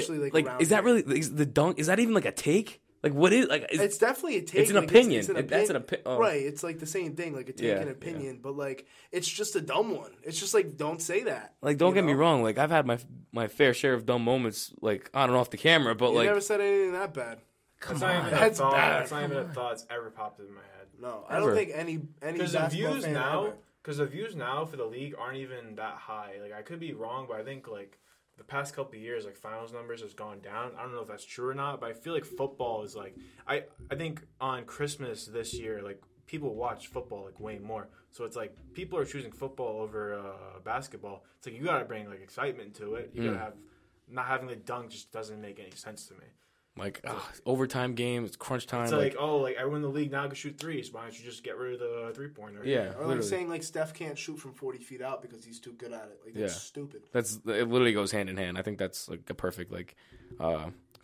is that really is the dunk? Is that even like a take? Like what is like? It's definitely a take. It's an opinion. That's an opinion. Oh. Right. It's like the same thing. Like a take and opinion, but like it's just a dumb one. It's just like don't say that. Like don't get me wrong. Like I've had my fair share of dumb moments. Like on and off the camera, but like never said anything that bad. Come on, that's bad. It's not even a thought that's ever popped in my head. No, I don't think any basketball fan now. Because the views now for the league aren't even that high. Like I could be wrong, but I think like. The past couple of years, like, finals numbers has gone down. I don't know if that's true or not, but I feel like football is, like... I think on Christmas this year, like, people watch football, like, way more. So it's, like, people are choosing football over basketball. It's, like, you got to bring, like, excitement to it. You got to have... Not having the dunk just doesn't make any sense to me. Like, overtime game, it's crunch time. It's like, oh, like, everyone in the league now can shoot threes. Why don't you just get rid of the three-pointer? Yeah. Or like saying, like, Steph can't shoot from 40 feet out because he's too good at it. Like, that's stupid. It literally goes hand in hand. I think that's, like, a perfect, like,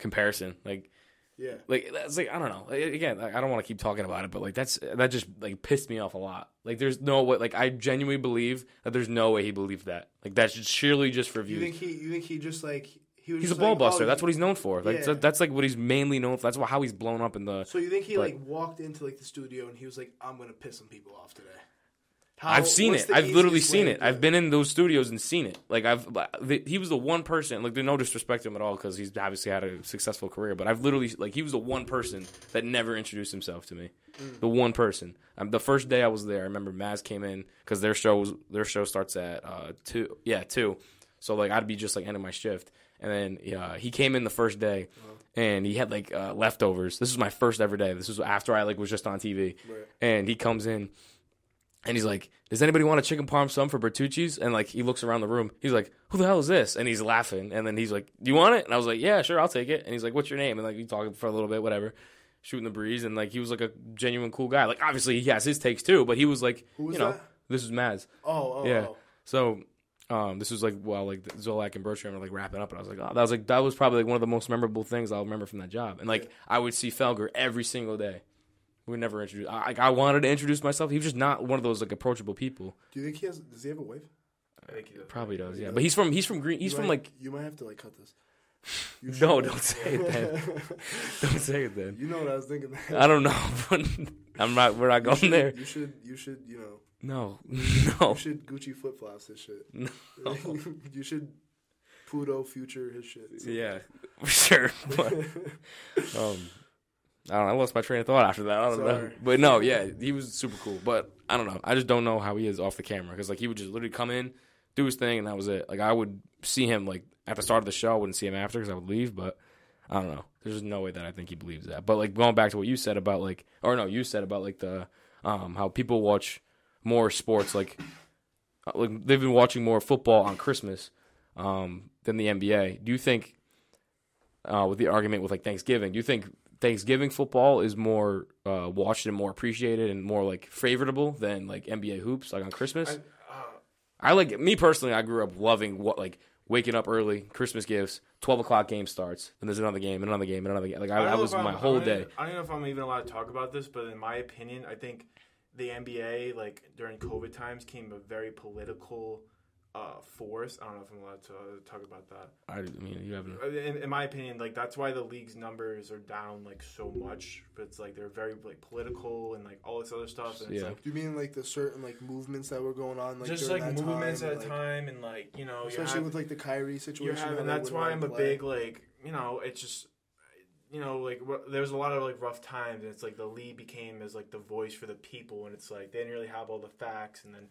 comparison. Like, yeah. Like, that's, like, I don't know. Like, again, I don't want to keep talking about it, but, like, that just, like, pissed me off a lot. Like, there's no way, like, I genuinely believe that there's no way he believed that. Like, that's just surely just for views. You think he just, like... He's a ball buster. That's what he's known for. Like that's like what he's mainly known for. That's how he's blown up in the. So you think he like walked into like the studio and he was like, "I'm gonna piss some people off today." I've seen it. I've literally seen it. I've been in those studios and seen it. Like he was the one person. Like, no disrespect to him at all because he's obviously had a successful career. But I've literally like he was the one person that never introduced himself to me. The one person. The first day I was there, I remember Maz came in because their show starts at 2. Yeah, 2. So like I'd be just like ending my shift. And then he came in the first day, and he had, like, leftovers. This was my first ever day. This was after I, like, was just on TV. Right. And he comes in, and he's like, does anybody want a chicken parm sum for Bertucci's? And, like, he looks around the room. He's like, who the hell is this? And he's laughing. And then he's like, do you want it? And I was like, yeah, sure, I'll take it. And he's like, what's your name? And, like, we talked for a little bit, whatever, shooting the breeze. And, like, he was, like, a genuine cool guy. Like, obviously, he has his takes, too. But he was like, you know, this is Maz. Oh, yeah. So... this was like while like Zolak and Bertram were like wrapping up, and I was like, oh, that was probably like one of the most memorable things I'll remember from that job. And like I would see Felger every single day. We never introduced. I wanted to introduce myself. He was just not one of those like approachable people. Do you think he has? Does he have a wife? I think he does. Probably does. Yeah, but he's from Green. He's from like. You might have to like cut this. No, don't say it then. Don't say it then. You know what I was thinking. I don't know, but I'm not. We're not going there. You should. You know. No. You should Gucci flip flops his shit. No. You should Pluto future his shit. Yeah, for sure. But, I don't know. I lost my train of thought after that. I don't know. But no, yeah, he was super cool. But I don't know. I just don't know how he is off the camera because like he would just literally come in, do his thing, and that was it. Like I would see him like at the start of the show. I wouldn't see him after because I would leave. But I don't know. There's no way that I think he believes that. But like going back to what you said about like, or no, you said about like the how people watch. More sports, like they've been watching more football on Christmas than the NBA. Do you think, with the argument with like Thanksgiving, do you think Thanksgiving football is more watched and more appreciated and more like favorable than like NBA hoops like on Christmas? I like me personally. I grew up loving what like waking up early, Christmas gifts, 12:00 game starts, and there's another game, another game, another game. Like that was my whole day. I don't know if I'm even allowed to talk about this, but in my opinion, I think. The NBA, like, during COVID times, became a very political force. I don't know if I'm allowed to talk about that. I mean, you haven't. In my opinion, like, that's why the league's numbers are down, like, so much. But it's, like, they're very, like, political and, like, all this other stuff. And it's, like, do you mean, like, the certain, like, movements that were going on, like, just, like, movements at a time and, like, you know. Especially with, like, the Kyrie situation. And that's why I'm a big, like, you know, it's just. You know, like, there's a lot of, like, rough times, and it's, like, the league became as, like, the voice for the people, and it's, like, they didn't really have all the facts, and then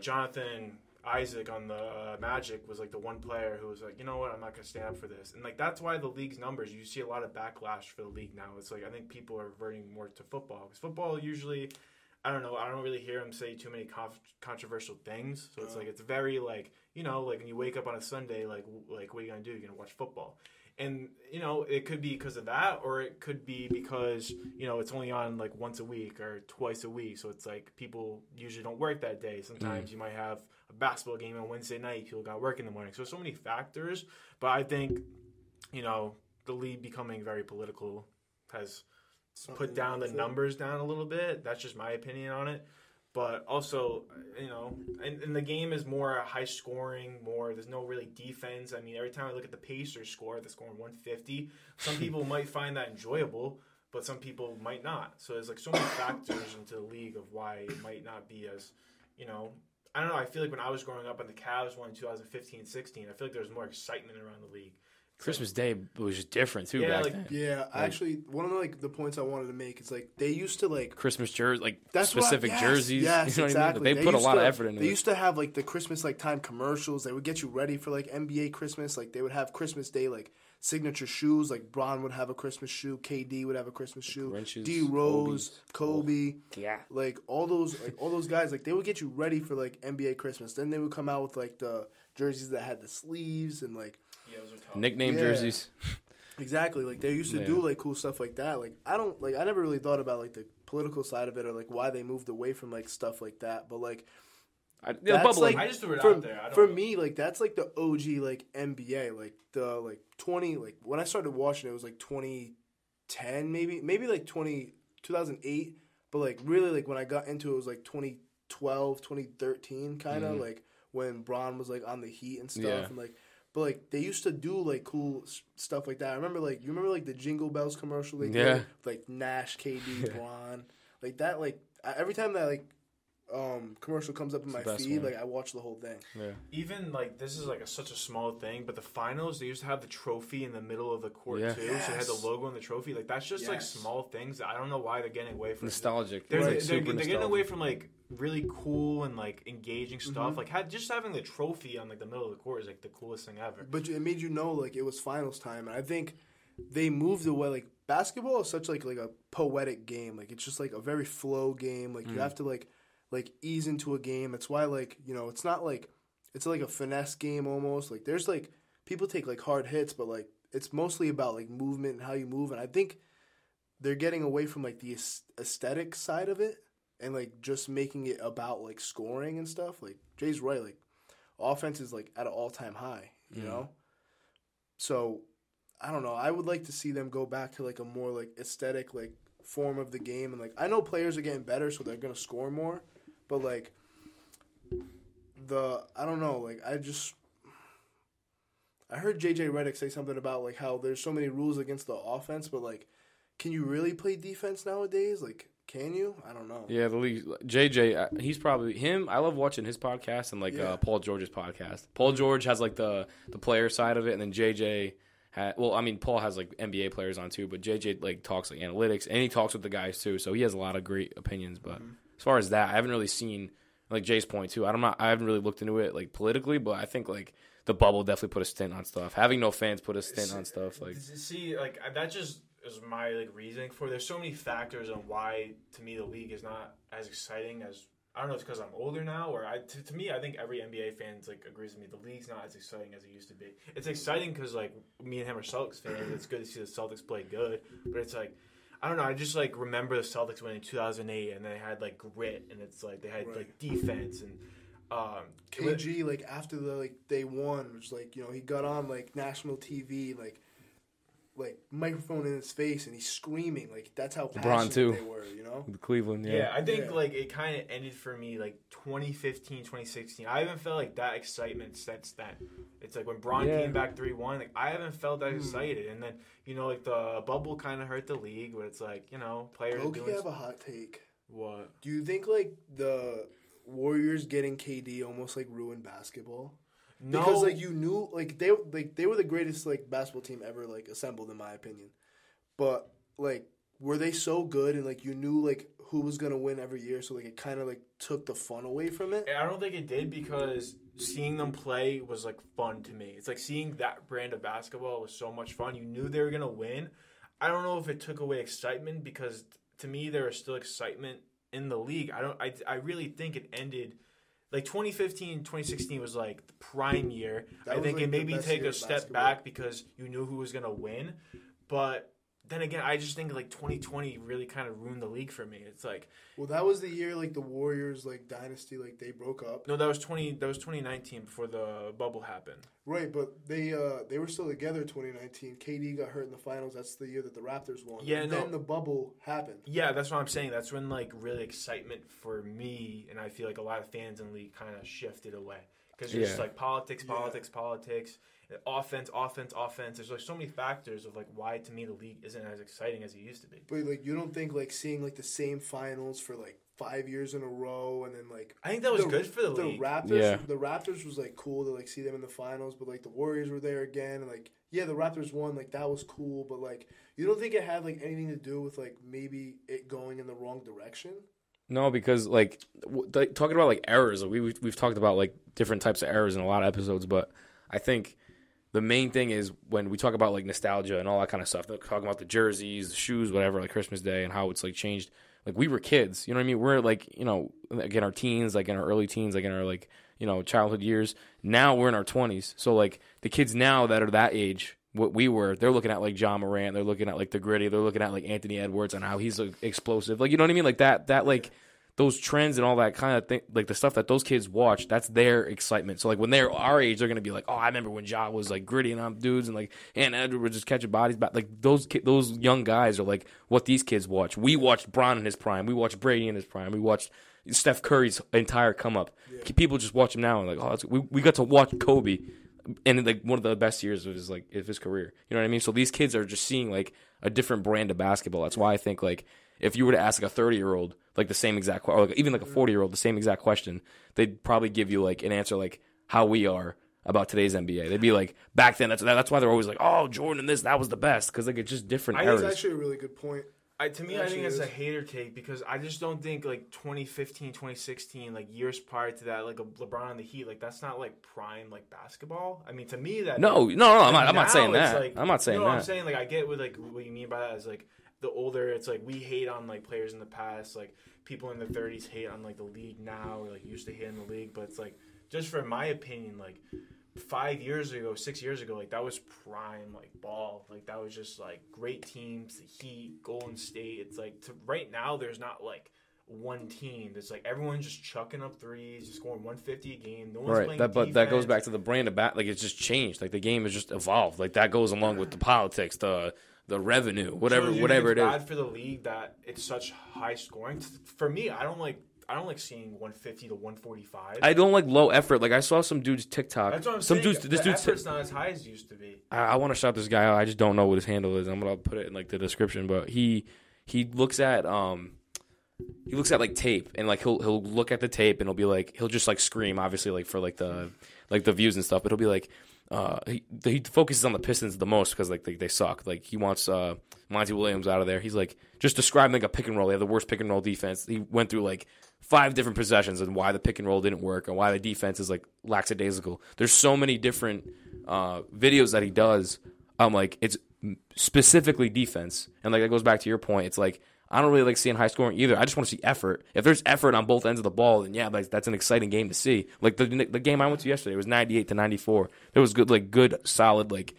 Jonathan Isaac on the Magic was, like, the one player who was, like, you know what, I'm not going to stand up for this. And, like, that's why the league's numbers, you see a lot of backlash for the league now. It's, like, I think people are reverting more to football, because football usually, I don't know, I don't really hear them say too many controversial things, so it's, like, it's very, like, you know, like, when you wake up on a Sunday, like what are you going to do? You're going to watch football. And, you know, it could be because of that, or it could be because, you know, it's only on, like, once a week or twice a week. So it's, like, people usually don't work that day. Sometimes you might have a basketball game on Wednesday night. People got work in the morning. So there's so many factors. But I think, you know, the league becoming very political has put down the numbers down a little bit. That's just my opinion on it. But also, you know, and the game is more high scoring, more there's no really defense. I mean, every time I look at the Pacers score, they're scoring 150. Some people might find that enjoyable, but some people might not. So there's like so many factors into the league of why it might not be as, you know, I don't know. I feel like when I was growing up and the Cavs won in 2015-16, I feel like there was more excitement around the league. Christmas Day was just different too back then. Yeah, like, actually, one of the points I wanted to make is like they used to like Christmas jerseys, like specific jerseys. Yes, you know exactly. What I mean? They put a lot of effort into it. They used to have like the Christmas like time commercials. They would get you ready for like NBA Christmas. Like they would have Christmas Day like signature shoes. Like Bron would have a Christmas shoe. KD would have a Christmas shoe. Grinches, D Rose, Kobe. Yeah, like all those guys. Like they would get you ready for like NBA Christmas. Then they would come out with like the jerseys that had the sleeves and like. Yeah, nickname jerseys. Exactly. Like, they used to do, like, cool stuff like that. Like, I never really thought about, like, the political side of it or, like, why they moved away from, like, stuff like that. But, like, I just threw it out there. Me, like, that's, like, the OG, like, NBA. Like, the, like, 20, like, when I started watching it, it was, like, 2010 maybe, like, 2008. But, like, really, like, when I got into it, it was, like, 2012, 2013 kind of, like, when Bron was, like, on the Heat and stuff. Yeah. And, like... But, like, they used to do, like, cool stuff like that. I remember, like, you remember, like, the Jingle Bells commercial? Like, yeah. Like, Nash, KD, Bron. Like, that, like, every time that, like, commercial comes up in my feed, like, I watch the whole thing. Yeah. Even, like, this is, like, such a small thing, but the finals, they used to have the trophy in the middle of the court, too. Yes. So they had the logo and the trophy. Like, that's just, like, small things that I don't know why they're getting away from. Nostalgic. They're getting away from, like... really cool and like engaging stuff. Like just having the trophy on like the middle of the court is like the coolest thing ever. But it made you know like it was finals time, and I think they moved away. Like basketball is such like a poetic game. Like it's just like a very flow game. Like you have to like ease into a game. That's why like you know it's not like it's like a finesse game almost. Like there's like people take like hard hits, but like it's mostly about like movement and how you move. And I think they're getting away from like the aesthetic side of it. And, like, just making it about, like, scoring and stuff. Like, Jay's right. Like, offense is, like, at an all-time high, you know? So, I don't know. I would like to see them go back to, like, a more, like, aesthetic, like, form of the game. And, like, I know players are getting better, so they're going to score more. But, like, I don't know. Like, I heard JJ Redick say something about, like, how there's so many rules against the offense. But, like, can you really play defense nowadays? Like... Can you? I don't know. Yeah, the league. JJ, he's probably him. I love watching his podcast and like Paul George's podcast. Paul George has like the player side of it, and then JJ. Paul has like NBA players on too, but JJ like talks like analytics, and he talks with the guys too. So he has a lot of great opinions. But as far as that, I haven't really seen like Jay's point too. I haven't really looked into it like politically, but I think like. The bubble definitely put a stint on stuff. Having no fans put a stint on stuff. Like, see, like that just is my like reasoning for. There's so many factors on why, to me, the league is not as exciting as I don't know. If it's because I'm older now, or to me, I think every NBA fan like agrees with me. The league's not as exciting as it used to be. It's exciting because like me and him are Celtics fans. It's good to see the Celtics play good, but it's like. I don't know. I just, like, remember the Celtics winning in 2008, and they had, like, grit, and it's, like, they had, like, defense, and KG, like, after the, like, they won, which, like, you know, he got on, like, national TV, like microphone in his face, and he's screaming. Like, that's how passionate they were, you know? The Cleveland, Yeah, I think, like, it kind of ended for me, like, 2015, 2016. I haven't felt, like, that excitement since then. It's, like, when Bron came back 3-1, like, I haven't felt that excited. And then, you know, like, the bubble kind of hurt the league, where it's, like, you know, players doing... I have a hot take. What? Do you think, like, the Warriors getting KD almost, like, ruined basketball? No. Because, like, you knew, like, they were the greatest, like, basketball team ever, like, assembled, in my opinion. But, like, were they so good and, like, you knew, like, who was going to win every year, so, like, it kind of, like, took the fun away from it? I don't think it did because seeing them play was, like, fun to me. It's like seeing that brand of basketball was so much fun. You knew they were going to win. I don't know if it took away excitement because, to me, there was still excitement in the league. I really think it ended... Like, 2015, 2016 was, like, the prime year. I think it maybe take a step back because you knew who was going to win. But then again, I just think, like, 2020 really kind of ruined the league for me. It's like... Well, that was the year, like, the Warriors, like, dynasty, like, they broke up. No, that was 2019 before the bubble happened. Right, but they were still together in 2019. KD got hurt in the finals. That's the year that the Raptors won. Yeah, and then the bubble happened. Yeah, that's what I'm saying. That's when, like, really excitement for me, and I feel like a lot of fans in the league kind of shifted away. Because it's just, like, politics. Offense. There's, like, so many factors of, like, why, to me, the league isn't as exciting as it used to be. But, like, you don't think, like, seeing, like, the same finals for, like, 5 years in a row and then, like... I think that was good for the league. The Raptors was, like, cool to, like, see them in the finals, but, like, the Warriors were there again. And, like, yeah, the Raptors won. Like, that was cool. But, like, you don't think it had, like, anything to do with, like, maybe it going in the wrong direction? No, because, like, talking about, like, errors, we've talked about, like, different types of errors in a lot of episodes, but I think... The main thing is when we talk about, like, nostalgia and all that kind of stuff, talking about the jerseys, the shoes, whatever, like, Christmas Day and how it's, like, changed. Like, we were kids, you know what I mean? We're, like, you know, like, in our teens, like, in our early teens, like, in our, like, you know, childhood years. Now we're in our 20s. So, like, the kids now that are that age, what we were, they're looking at, like, John Morant. They're looking at, like, the gritty. They're looking at, like, Anthony Edwards and how he's, like, explosive. Like, you know what I mean? Like, that like... Those trends and all that kind of thing, like the stuff that those kids watch, that's their excitement. So, like, when they're our age, they're going to be like, oh, I remember when Ja was, like, gritty and I'm dudes and, like, and Edward was just catching bodies. But, like, those young guys are, like, what these kids watch. We watched Bron in his prime. We watched Brady in his prime. We watched Steph Curry's entire come-up. Yeah. People just watch him now and, like, oh, we got to watch Kobe in, like, one of the best years of his, like, of his career. You know what I mean? So these kids are just seeing, like, a different brand of basketball. That's why I think, like, if you were to ask, like, a 30-year-old, like, the same exact question, or, like, even, like, a 40-year-old, the same exact question, they'd probably give you, like, an answer, like, how we are about today's NBA. They'd be like, back then, that's why they're always like, oh, Jordan and this, that was the best, because, like, it's just different eras. That's actually a really good point. I think it's a hater take, because I just don't think, like, 2015, 2016, like, years prior to that, like, a LeBron and the Heat, like, that's not, like, prime, like, basketball. I mean, to me, that... No, I'm not saying that. Like, I'm not saying that. I'm saying, like, I get with, like, what you mean by that is, like, the older, it's like we hate on, like, players in the past, like, people in the 30s hate on, like, the league now, or, like, used to hate on the league, but it's like, just for my opinion, like, 5 years ago, 6 years ago, like, that was prime, like, ball, like, that was just, like, great teams, the Heat, Golden State. It's like, right now, there's not, like, one team that's, like, everyone's just chucking up threes, just scoring 150 a game. No one's playing defense. But that goes back to the brand of like, it's just changed, like, the game has just evolved, like, that goes along with the politics, the revenue, whatever it is. It's bad for the league that it's such high scoring. For me, I don't like seeing 150 to 145. I don't like low effort. Like, I saw some dude's TikTok. That's what I'm saying. Effort's not as high as it used to be. I want to shout this guy out. I just don't know what his handle is. I'm gonna put it in, like, the description. But he looks at like, tape, and, like, he'll look at the tape, and he'll be like, he'll just, like, scream, obviously, like, for, like, the views and stuff. But he'll be like. He focuses on the Pistons the most because, like, they suck. Like, he wants Monty Williams out of there. He's, like, just describing, like, a pick and roll. They have the worst pick and roll defense. He went through, like, 5 different possessions and why the pick and roll didn't work and why the defense is, like, lackadaisical. There's so many different videos that he does. Like, it's specifically defense. And, like, that goes back to your point. It's, like, I don't really like seeing high scoring either. I just want to see effort. If there's effort on both ends of the ball, then yeah, like, that's an exciting game to see. Like, the game I went to yesterday, it was 98-94. There was good solid, like,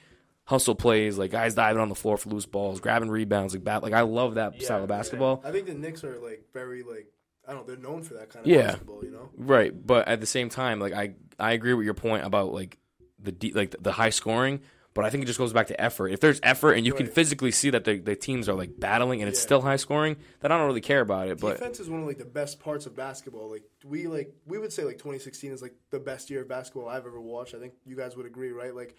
hustle plays, like, guys diving on the floor for loose balls, grabbing rebounds, like, bat. Like, I love that style of basketball. Yeah. I think the Knicks are, like, very, like, I don't know, they're known for that kind of basketball, you know? Right, but at the same time, like, I agree with your point about, like, the high scoring. But I think it just goes back to effort. If there's effort and you can physically see that the teams are, like, battling and it's still high scoring, then I don't really care about it. But defense is one of, like, the best parts of basketball. Like, we would say, like, 2016 is, like, the best year of basketball I've ever watched. I think you guys would agree, right? Like,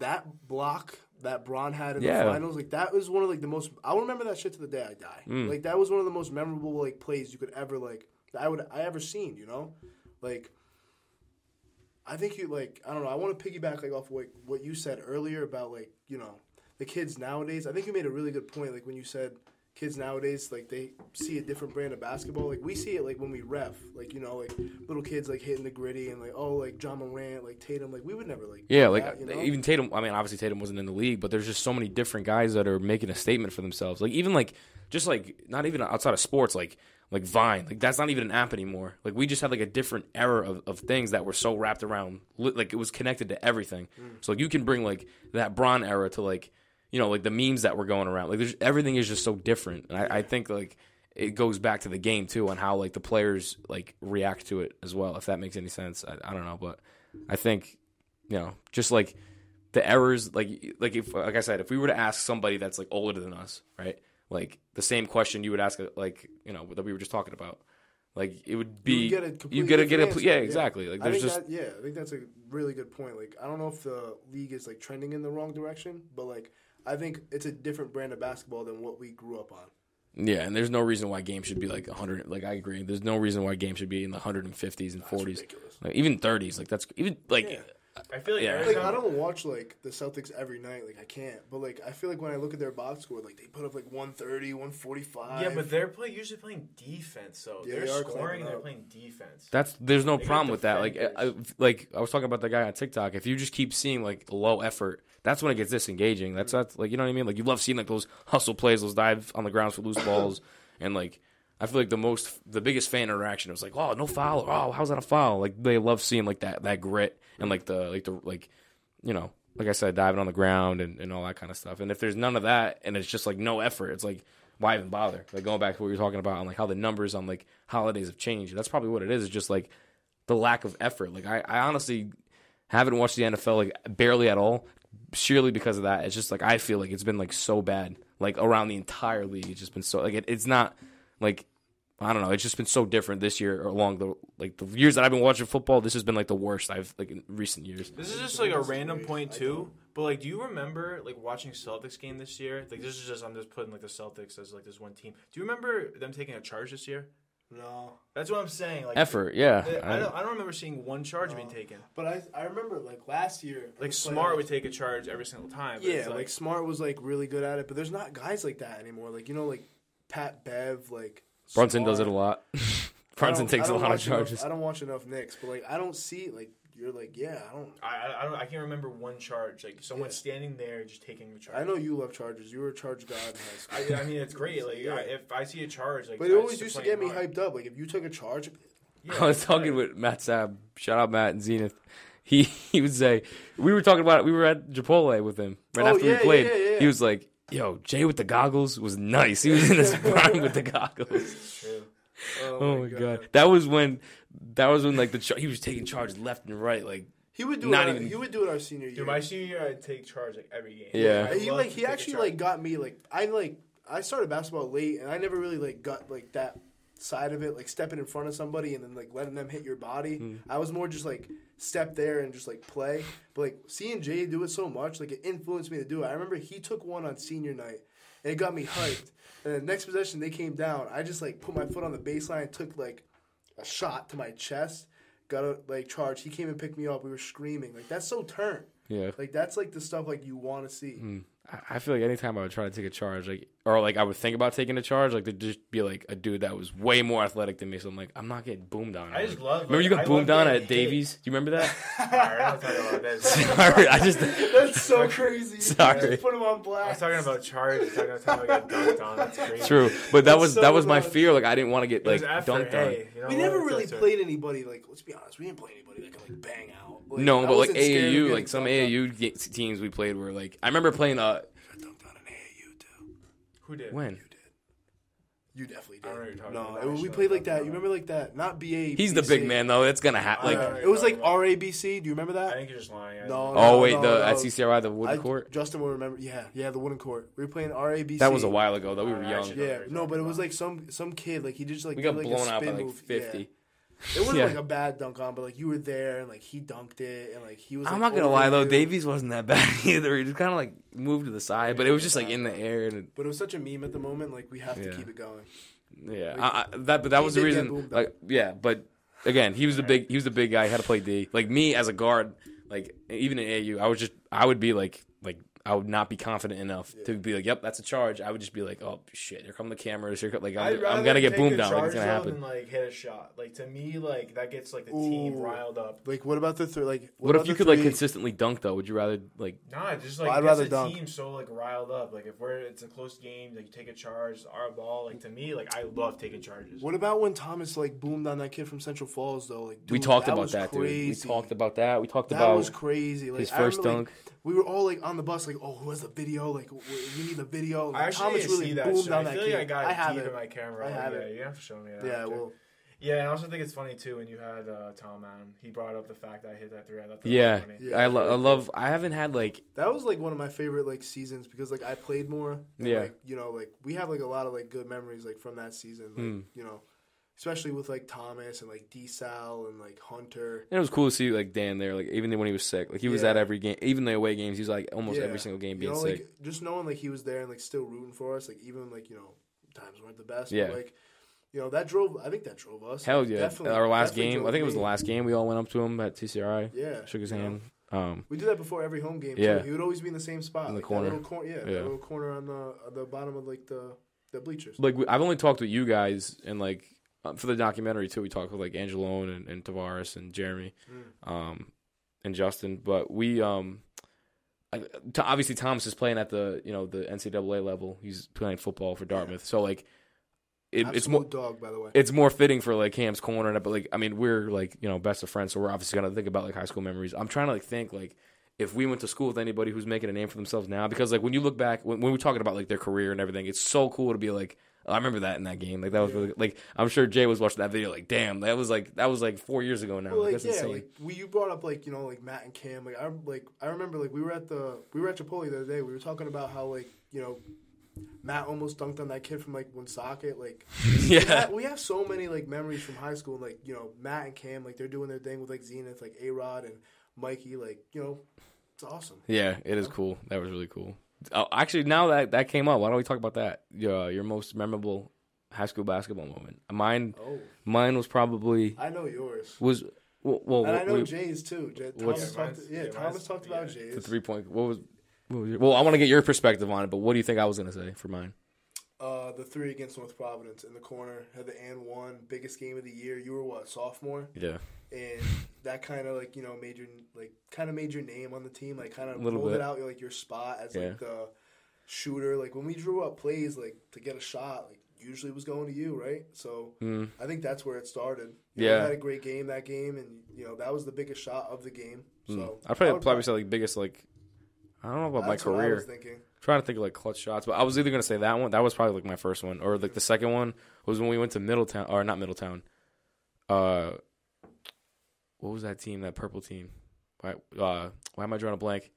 that block that Bron had in the finals, like, that was one of, like, the most – I'll remember that shit to the day I die. Mm. Like, that was one of the most memorable, like, plays you could ever, like – I ever seen, you know? Like – I think you, like, I don't know, I want to piggyback, like, off what you said earlier about, like, you know, the kids nowadays. I think you made a really good point, like, when you said kids nowadays, like, they see a different brand of basketball. Like, we see it, like, when we ref, like, you know, like, little kids, like, hitting the gritty and, like, oh, like, John Morant, like, Tatum, like, we would never, like, yeah, like, that, you know? Even Tatum, I mean, obviously Tatum wasn't in the league, but there's just so many different guys that are making a statement for themselves. Like, even, like, just, like, not even outside of sports, like Vine, like, that's not even an app anymore. Like, we just had, like, a different era of things that were so wrapped around, like, it was connected to everything. Mm. So, like, you can bring, like, that Bron era to, like, you know, like the memes that were going around. Like there's, everything is just so different. And I think like it goes back to the game too on how like the players like react to it as well, if that makes any sense. I don't know, but I think, you know, just like the errors, like if, like I said, if we were to ask somebody that's like older than us, right? Like the same question you would ask, like, you know, that we were just talking about. Like it would be, you get to get a, yeah, exactly. Like there's just, that, yeah, I think that's a really good point. Like I don't know if the league is like trending in the wrong direction, but like I think it's a different brand of basketball than what we grew up on. Yeah, and there's no reason why games should be like 100. Like I agree, there's no reason why games should be in the 150s and 40s, like, even 30s. Like that's even like. Yeah. I feel like, yeah. Like I don't watch like the Celtics every night. Like I can't. But like I feel like when I look at their box score, like they put up like 130, 145. Yeah, but they're usually playing defense. So yeah, they're scoring and they're playing defense. That's there's no problem with that. Like I was talking about the guy on TikTok. If you just keep seeing like low effort, that's when it gets disengaging. That's like, you know what I mean. Like you love seeing like those hustle plays, those dives on the ground for loose balls, and like. I feel like the biggest fan interaction was like, oh, no foul, oh, how's that a foul? Like they love seeing like that grit and like you know, like I said, diving on the ground and all that kind of stuff. And if there's none of that and it's just like no effort, it's like why even bother? Like going back to what you were talking about on like how the numbers on like holidays have changed. That's probably what it is. It's just like the lack of effort. Like I honestly haven't watched the NFL like barely at all, surely because of that. It's just like I feel like it's been like so bad like around the entire league. It's just been so like it's not like. I don't know. It's just been so different this year, or along the like the years that I've been watching football. This has been like the worst I've like in recent years. This is just like a random point too. But like, do you remember like watching Celtics game this year? Like this is just I'm just putting like the Celtics as like this one team. Do you remember them taking a charge this year? No, that's what I'm saying. Like effort, yeah. I don't remember seeing one charge being taken. But I remember like last year, like Smart would take a charge every single time. Yeah, like Smart was like really good at it. But there's not guys like that anymore. Like you know, like Pat Bev, like. Brunson does it a lot. Brunson takes a lot of charges. I don't watch enough Knicks, but like I don't see like you're like yeah I don't. I can't remember one charge like someone standing there just taking a charge. I know you love charges. You were a charge god in high school. I mean it's great. Like yeah. If I see a charge, like but it always used to get me hyped up. Like if you took a charge, yeah, I was talking with Matt Sab. Shout out Matt and Zenith. He would say we were talking about it. We were at Chipotle with him after we played. Yeah. He was like. Yo, Jay with the goggles was nice. He was in his prime with the goggles. True. Oh my god. That was when like he was taking charge left and right. Like he would do it. He would do it our senior year. Dude, my senior year, I'd take charge like every game. Yeah. He actually like got me like I started basketball late and I never really like got like that side of it like stepping in front of somebody and then like letting them hit your body. I was more just like. Step there and just like play, but like seeing Jay do it so much, like it influenced me to do it. I remember he took one on senior night, and it got me hyped. And the next possession they came down, I just like put my foot on the baseline, took like a shot to my chest, got a like charge. He came and picked me up. We were screaming like that's so turn. Yeah, like that's like the stuff like you want to see. I feel like anytime I would try to take a charge, like or like I would think about taking a charge, like there'd just be like a dude that was way more athletic than me. So I'm like, I'm not getting boomed on. I just love. Remember you got boomed on at Davies? Do you remember that? Sorry, I just. That's so crazy. Sorry, put him on black. I was talking about charge. I was talking about getting dunked on. That's crazy. True, but that was my fear. Like I didn't want to get like dunked on. We never really played anybody. Like let's be honest, we didn't play anybody that could like bang out. No, but like AAU, like some AAU teams we played were like I remember playing I dunked on an AAU too. Who did? When? You did. You definitely did. I don't know what you're talking about. We played like that. You remember like that? Not BA. He's the big man though. It's gonna happen. It was like RABC. Do you remember that? I think you're just lying. No. Oh wait, at CCRI the wooden court. Justin will remember. Yeah, the wooden court. We were playing RABC. That was a while ago though. We were young. Yeah, no, but it was like some kid like he just like we got blown out by like 50. It wasn't like a bad dunk on, but like you were there and like he dunked it and like he was. Like, I'm not gonna lie though, Davies wasn't that bad either. He just kind of like moved to the side, but it was just like in the air. But it was such a meme at the moment. Like we have to keep it going. Yeah, like, that was the reason. Like yeah, but again, he was the big guy. He had to play D. Like me as a guard, like even in AU, I would be like. I would not be confident enough to be like, yep, that's a charge. I would just be like, oh shit, here come the cameras. Like I'm gonna get boomed down. Like it's gonna happen. And, like hit a shot. Like to me, like that gets like the team riled up. Like what about the three? Like what if you could like consistently dunk though? Would you rather like? Nah, just like I'd rather dunk. Team so like riled up. Like if it's a close game, like you take a charge, our ball. Like to me, like I love taking charges. What about when Thomas like boomed on that kid from Central Falls though? Like dude, we talked about that, dude. We talked about that. We talked about that was crazy. Like, his first dunk. Like, we were all like on the bus, like, oh, who has the video? Like, we need the video. Like, I actually didn't really see that shit. I feel like I got it deep in my camera. I have it. You have to show me that. Yeah, well. Yeah, and I also think it's funny, too, when you had Tom Allen. He brought up the fact that I hit that three. I thought that was funny. Yeah, I love – I haven't had, like – that was, like, one of my favorite, like, seasons because, like, I played more. And, like, you know, like, we have, like, a lot of, like, good memories, like, from that season. Like, you know, especially with, like, Thomas and, like, D-Sal and, like, Hunter. And it was cool to see, like, Dan there, like, even when he was sick. Like, he was at every game. Even the away games, he was, like, almost every single game being sick. Like, just knowing, like, he was there and, like, still rooting for us. Like, even, like, you know, times weren't the best. Yeah. But, like, you know, that drove – I think that drove us. Hell yeah. Definitely, our last game. I think it was the last game. We all went up to him at TCRI. Yeah. Shook his hand. We do that before every home game. Yeah. Too. He would always be in the same spot. In the corner. That little corner on the bottom of, like, the bleachers. Like, I've only talked with you guys and, like, for the documentary, too. We talked with, like, Angelone and Tavares and Jeremy and Justin. But we obviously Thomas is playing at the, you know, the NCAA level. He's playing football for Dartmouth. Yeah. So, like – it's more dog, by the way. It's more fitting for like Cam's corner and but like I mean we're like you know best of friends, so we're obviously gonna think about like high school memories. I'm trying to like think like if we went to school with anybody who's making a name for themselves now, because like when you look back when we're talking about like their career and everything, it's so cool to be like I remember that in that game, like that was really, like I'm sure Jay was watching that video like damn that was like 4 years ago now. Well, like, that's insane. Like you brought up like you know like Matt and Cam, like I remember like we were at Chipotle the other day, we were talking about how like you know. Matt almost dunked on that kid from, like, Woonsocket. Like, we have so many, like, memories from high school. Like, you know, Matt and Cam, like, they're doing their thing with, like, Zenith, like, A-Rod and Mikey. Like, you know, it's awesome. Yeah, it is cool. That was really cool. Oh, actually, now that came up, why don't we talk about that? Your most memorable high school basketball moment. Mine was probably... I know yours. Was... Well, and I know Jay's, too. Thomas talked about Jay's. The three-point... Well, I want to get your perspective on it, but what do you think I was going to say for mine? The three against North Providence in the corner, had the and one, biggest game of the year. You were what, sophomore? Yeah. And that kind of like, you know, made your name on the team, like kind of rolled it out like your spot as like the shooter. Like when we drew up plays like to get a shot, like usually it was going to you, right? So I think that's where it started. You had a great game that game, and you know that was the biggest shot of the game. So I'd probably say like biggest like. I don't know about that's my career. I'm trying to think of like clutch shots, but I was either gonna say that one. That was probably like my first one, or like the second one was when we went to Middletown, or not Middletown. What was that team? That purple team. Why am I drawing a blank?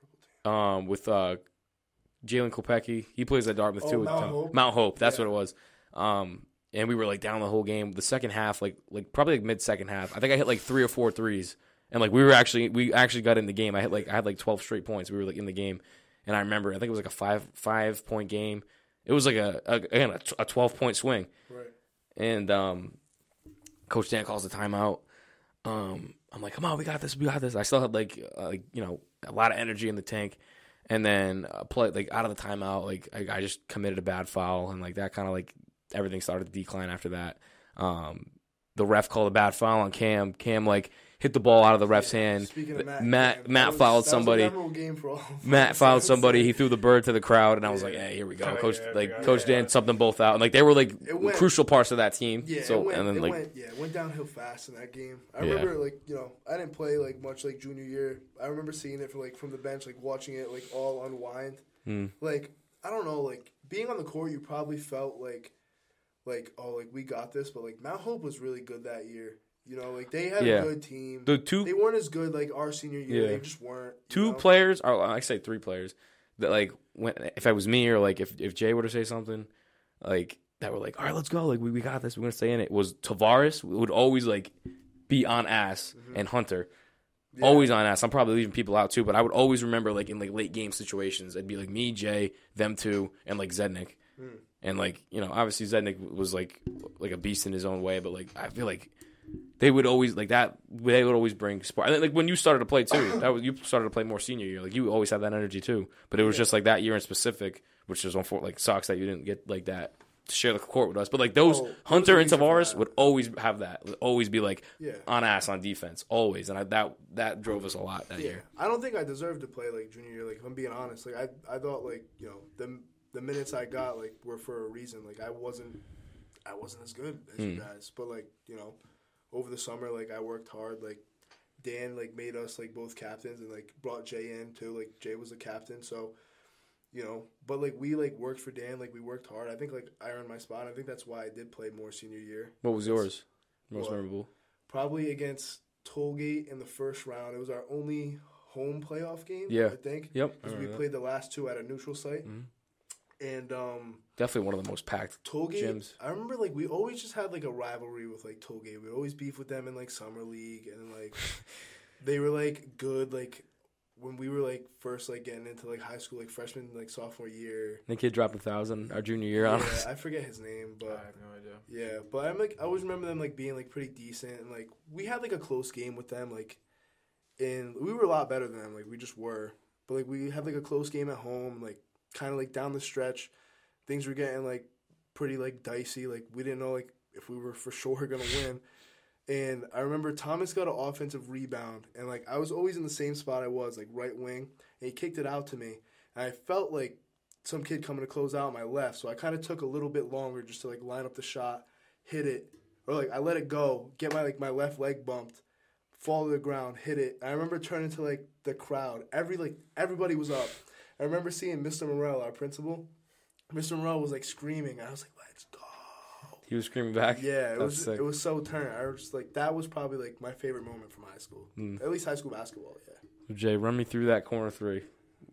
Purple team. With Jalen Kopecki, he plays at Dartmouth too. Mount Hope. That's what it was. And we were like down the whole game. The second half, like probably like mid second half. I think I hit like 3 or 4 threes. And, like, we actually got in the game. I had 12 straight points. We were, like, in the game. And I remember, I think it was, like, a five-point game. It was, like, a 12-point swing. Right. And Coach Dan calls the timeout. I'm like, come on, we got this. I still had, a lot of energy in the tank. And then, out of the timeout, like, I just committed a bad foul. And, like, that kind of, like, everything started to decline after that. The ref called a bad foul on Cam. Cam, like... hit the ball out of the ref's hand. Speaking of Matt fouled somebody. That was a memorable game for all of us. Matt fouled somebody. He threw the bird to the crowd, and I was like, "Hey, here we go, Coach!" Coach Dan subbed them both out, and like they were like crucial parts of that team. Yeah, so it went downhill fast in that game. I remember like you know I didn't play like much like junior year. I remember seeing it from the bench, like watching it like all unwind. Like I don't know, like being on the court, you probably felt like oh like we got this, but like Mount Hope was really good that year. You know, like, they had a good team. They weren't as good, like, our senior year. Yeah. They just weren't. Players, or I say 3 players, that, like, if it was me or, like, if Jay were to say something, like, that were like, all right, let's go. Like, we got this. We're going to stay in it. Was Tavares would always, like, be on ass and Hunter. Yeah. Always on ass. I'm probably leaving people out, too, but I would always remember, like, in, like, late-game situations, it'd be, like, me, Jay, them two, and, like, Zednik. And, like, you know, obviously Zednik was, like a beast in his own way, but, like, I feel like... they would always like that. They would always bring spark. And then, like when you started to play too, you started to play more senior year. Like you always had that energy too. But it was just like that year in specific, which was unfortunate. Like sucks that you didn't get like that to share the court with us. But like those Hunter and Tavares would always have that. Would always be like on ass on defense always. And that drove us a lot that year. I don't think I deserved to play like junior year. Like if I'm being honest, like I thought like you know the minutes I got like were for a reason. Like I wasn't as good as you guys. But like you know. Over the summer, like, I worked hard, like, Dan like made us like both captains and like brought Jay in too. Like Jay was the captain, so you know. But like we like worked for Dan. Like we worked hard. I think like I earned my spot. I think that's why I did play more senior year. What was yours? Most memorable? Probably against Tollgate in the first round. It was our only home playoff game. Yeah, I think. Yep. Because we played the last two at a neutral site. Mm-hmm. And definitely one of the most packed Tollgate gyms. I remember like we always just had like a rivalry with like Tollgate. We'd always beef with them in like summer league, and like they were like good like when we were like first like getting into like high school, like freshman, like sophomore year. The kid dropped 1,000 our junior year on us. I forget his name, but I have no idea. Yeah, but I'm like I always remember them like being like pretty decent, and like we had like a close game with them, like, and we were a lot better than them, like we just were. But like we had like a close game at home, like kind of like down the stretch, things were getting like pretty like dicey. Like we didn't know like if we were for sure gonna win. And I remember Thomas got an offensive rebound, and like I was always in the same spot I was, like right wing, and he kicked it out to me. And I felt like some kid coming to close out on my left, so I kind of took a little bit longer just to like line up the shot, hit it, or like I let it go, get my like my left leg bumped, fall to the ground, hit it. And I remember turning to like the crowd, everybody was up. I remember seeing Mr. Morrell, our principal. Mr. Morrell was like screaming. I was like, "Let's go!" He was screaming back. Yeah, it was so turned. I was just like, that was probably like my favorite moment from high school, at least high school basketball. Yeah. Jay, run me through that corner three.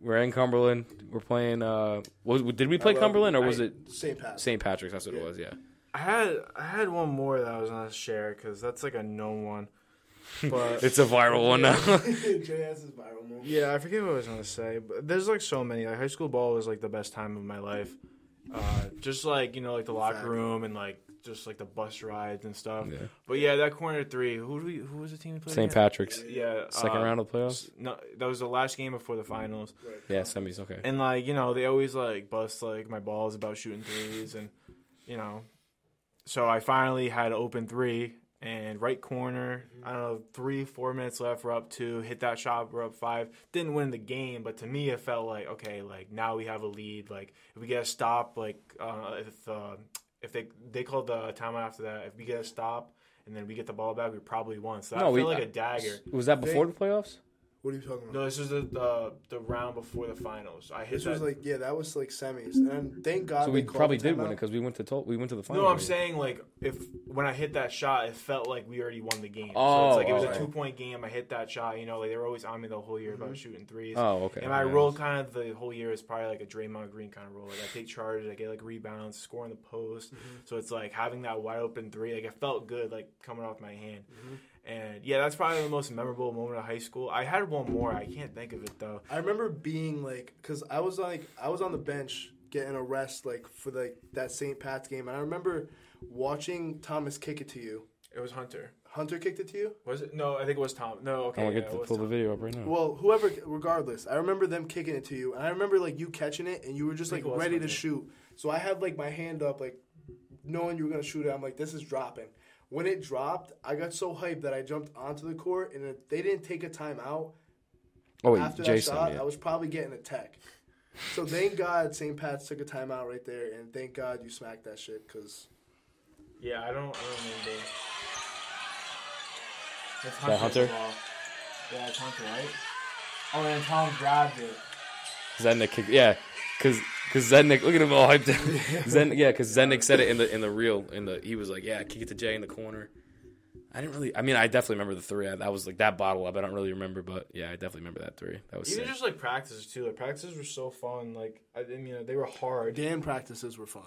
We're in Cumberland. We're playing. Did we play Cumberland or was it St. Patrick's? St. Patrick's. That's what it was. Yeah. I had one more that I was gonna share because that's like a known one. But it's a viral one now. Jay has his viral moment. Yeah, I forget what I was gonna say, but there's like so many. Like high school ball was like the best time of my life. Just like, you know, like the locker room and like just like the bus rides and stuff. Yeah. But yeah, that corner three. Who was the team we played? St. Patrick's. Yeah. Second round of playoffs. No, that was the last game before the finals. Right. Yeah, semis. Okay. And like, you know, they always like bust like my balls about shooting threes, and you know, so I finally had an open three. And right corner, I don't know, 3-4 minutes left, we're up 2, hit that shot, we're up 5. Didn't win the game, but to me it felt like, okay, like now we have a lead. Like if we get a stop, like if they called the timeout after that, if we get a stop and then we get the ball back, we probably won. So that felt like a dagger. Was that before the playoffs? What are you talking about? No, this was the round before the finals. That was like semis, and thank God. So we probably did win it because we went to the finals. No, I'm saying like when I hit that shot, it felt like we already won the game. Oh, so it's like it was a 2-point game. I hit that shot. You know, like they were always on me the whole year about shooting threes. Oh, okay. And my role kind of the whole year is probably like a Draymond Green kind of role. Like I take charges, I get like rebounds, score in the post. Mm-hmm. So it's like having that wide open three. Like it felt good, like coming off my hand. Mm-hmm. And, yeah, that's probably the most memorable moment of high school. I had one more. I can't think of it, though. I remember being, like, because I was on the bench getting a rest, like, for, like, that St. Pat's game. And I remember watching Thomas kick it to you. It was Hunter. Hunter kicked it to you? Was it? No, I think it was Tom. No, okay. I'm going to pull the video up right now. Well, whoever, regardless, I remember them kicking it to you. And I remember, like, you catching it, and you were just, like, ready to shoot. So I had, like, my hand up, like, knowing you were going to shoot it. I'm like, this is dropping. When it dropped, I got so hyped that I jumped onto the court, and if they didn't take a timeout after that shot, I was probably getting a tech. So thank God St. Pat's took a timeout right there, and thank God you smacked that shit, because... Yeah, I don't remember. That's Hunter? Yeah, it's Hunter, right? Oh, and Tom grabbed it. Zednik kicked... Yeah, because Zednik, look at him all hyped up. Zednik said it in the reel. He was like, yeah, kick it to Jay in the corner. I definitely remember the three. That was like that bottle up. I don't really remember, but yeah, I definitely remember that three. That was even sick. Just like practices too. Like practices were so fun. Like they were hard. Dan practices were fun.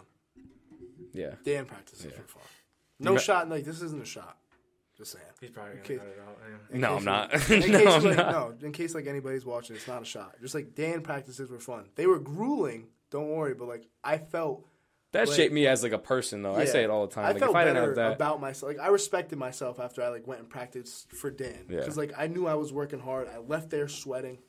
Yeah. Were fun. No shot. Like this isn't a shot. Just saying. He's probably going to cut it out. Yeah. No, I'm not. In case like anybody's watching, it's not a shot. Just like Dan practices were fun. They were grueling. Don't worry, but like I felt that like, shaped me as like a person though. Yeah, I say it all the time. I like, felt if I better didn't have that, about myself. Like I respected myself after I like went and practiced for Dan because like I knew I was working hard. I left there sweating,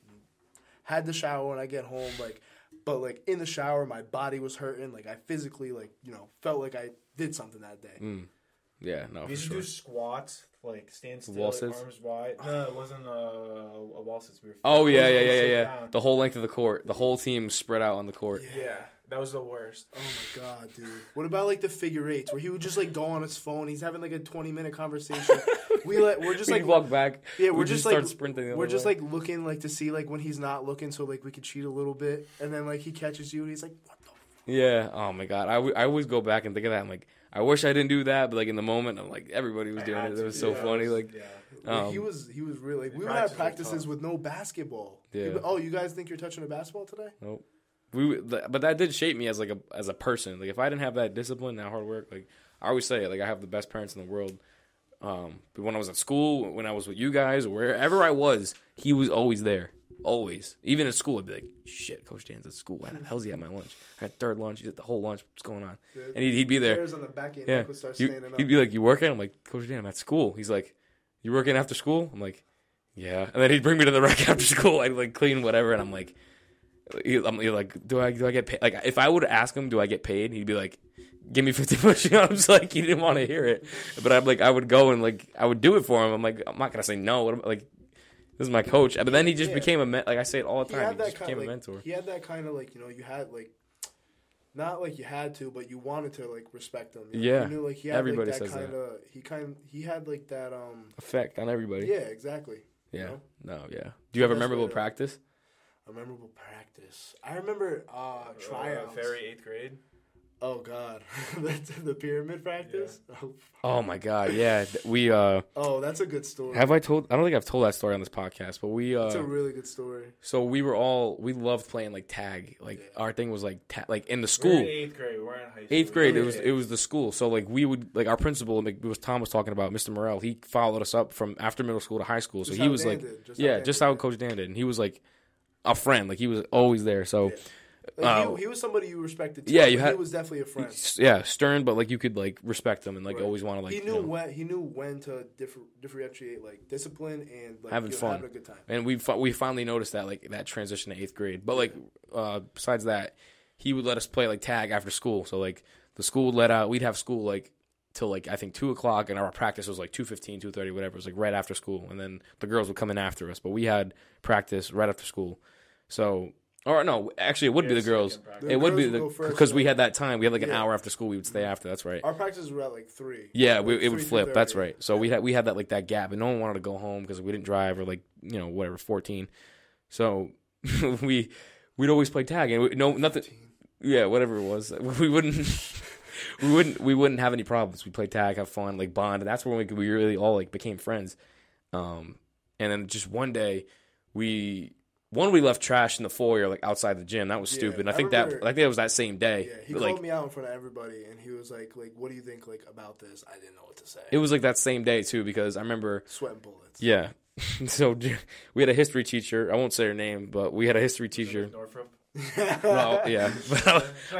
had the shower when I get home. Like, but like in the shower, my body was hurting. Like I physically like felt like I did something that day. Mm. Yeah, no. You should do squats, like stand still, like, arms wide. No, it wasn't a wall sits. We were. Oh yeah, down. The whole length of the court, the whole team spread out on the court. Yeah, That was the worst. Oh, my God, dude. What about, like, the figure eights where he would just, like, go on his phone. He's having, like, a 20-minute conversation. We're just walk back. Yeah, we're just looking, like, to see, like, when he's not looking so, like, we could cheat a little bit. And then, like, he catches you and he's like, what the fuck? Yeah. Oh, my God. I always go back and think of that. I'm like, I wish I didn't do that. But, like, in the moment, I'm like, everybody was doing it. It was so funny. Like, yeah. He was really. We would have practices with no basketball. Yeah. Oh, you guys think you're touching a basketball today? Nope. But that did shape me as like as a person. Like if I didn't have that discipline, that hard work, like I always say, like I have the best parents in the world. But when I was at school, when I was with you guys, wherever I was, he was always there, always. Even at school, I'd be like, "Shit, Coach Dan's at school. Why the hell's he at my lunch? I had third lunch. He's at the whole lunch. What's going on?" And he'd be there. On the back end, yeah. He'd be like, "You working?" I'm like, "Coach Dan, I'm at school." He's like, "You working after school?" I'm like, "Yeah." And then he'd bring me to the rec after school. I'd like clean whatever, and I'm like. You're like, do I get paid? Like, if I would ask him, do I get paid? He'd be like, give me 50 push-ups. Like, he didn't want to hear it. But I'm like, I would go and, like, I would do it for him. I'm like, I'm not going to say no. Like, this is my coach. But then he just became a mentor. Like, I say it all the time. He just became a mentor. He had that kind of, like, you know, you had, like, not like you had to, but you wanted to, like, respect him. You know? Yeah. You knew, like, he had, everybody like, that kind of, he had, like, that, effect on everybody. Yeah, exactly. Yeah. You know? No, yeah. Do you have a memorable practice? A memorable practice. I remember tryouts. Ferry, 8th grade. Oh, God. That's the pyramid practice? Yeah. Oh, my God, yeah. We. Oh, that's a good story. I don't think I've told that story on this podcast, but we... It's a really good story. So we loved playing, like, tag. Like, our thing was, like, like in the school. We're in 8th grade. We're in high school. 8th grade, it was the school. So, like, we would... Like, our principal, like, it was Tom was talking about, Mr. Morrell, he followed us up from after middle school to high school. So he was, like... Just how Coach Dan did. And he was, like... a friend, like he was always there. So, like he was somebody you respected. Too, yeah, he was definitely a friend. Yeah, stern, but like you could like respect him and like always want to like. He knew when to differentiate like discipline and like having fun, having a good time. And we finally noticed that like that transition to 8th grade. But like besides that, he would let us play like tag after school. So like the school would let out. We'd have school like till like I think 2:00, and our practice was like 2:15, 2:30, whatever. It was like right after school, and then the girls would come in after us. But we had practice right after school. So, or no, actually, it would be the girls. It would be because we had that time. We had like an hour after school. We would stay after. That's right. Our practices were at like 3. Yeah, it would flip. That's right. So we had that like that gap, and no one wanted to go home because we didn't drive or like you know whatever 14. So we'd always play tag and nothing. Yeah, whatever it was, we wouldn't have any problems. We play tag, have fun, like bond, and that's when we really all like became friends. And then just one day we left trash in the foyer, like outside the gym. That was stupid. I think that was that same day. Yeah, he called me out in front of everybody, and he was like, "What do you think like about this?" I didn't know what to say. It was like that same day too, because I remember sweating bullets. Yeah. So we had a history teacher. I won't say her name, but we had a history teacher. Northrop. Well, yeah.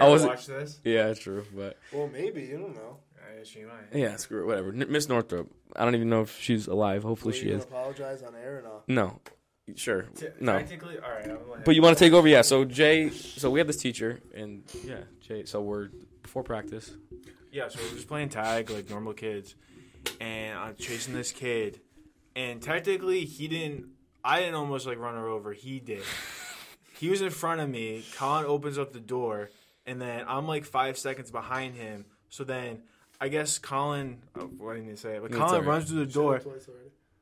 I wasn't. Watch this. Yeah, true. But well, maybe you don't know. She might. Yeah, screw it. Whatever. Miss Northrop. I don't even know if she's alive. Hopefully, she is. Apologize on air or not? No. Sure. No. Practically, all right. But you want to take over? Yeah. So we have this teacher, and yeah, Jay. So we're before practice. Yeah. So we're just playing tag like normal kids, and I'm chasing this kid, and technically I didn't almost like run her over. He did. He was in front of me. Colin opens up the door, and then I'm like 5 seconds behind him. So then I guess Colin. Oh, what didn't you say? But no, Colin runs through the door.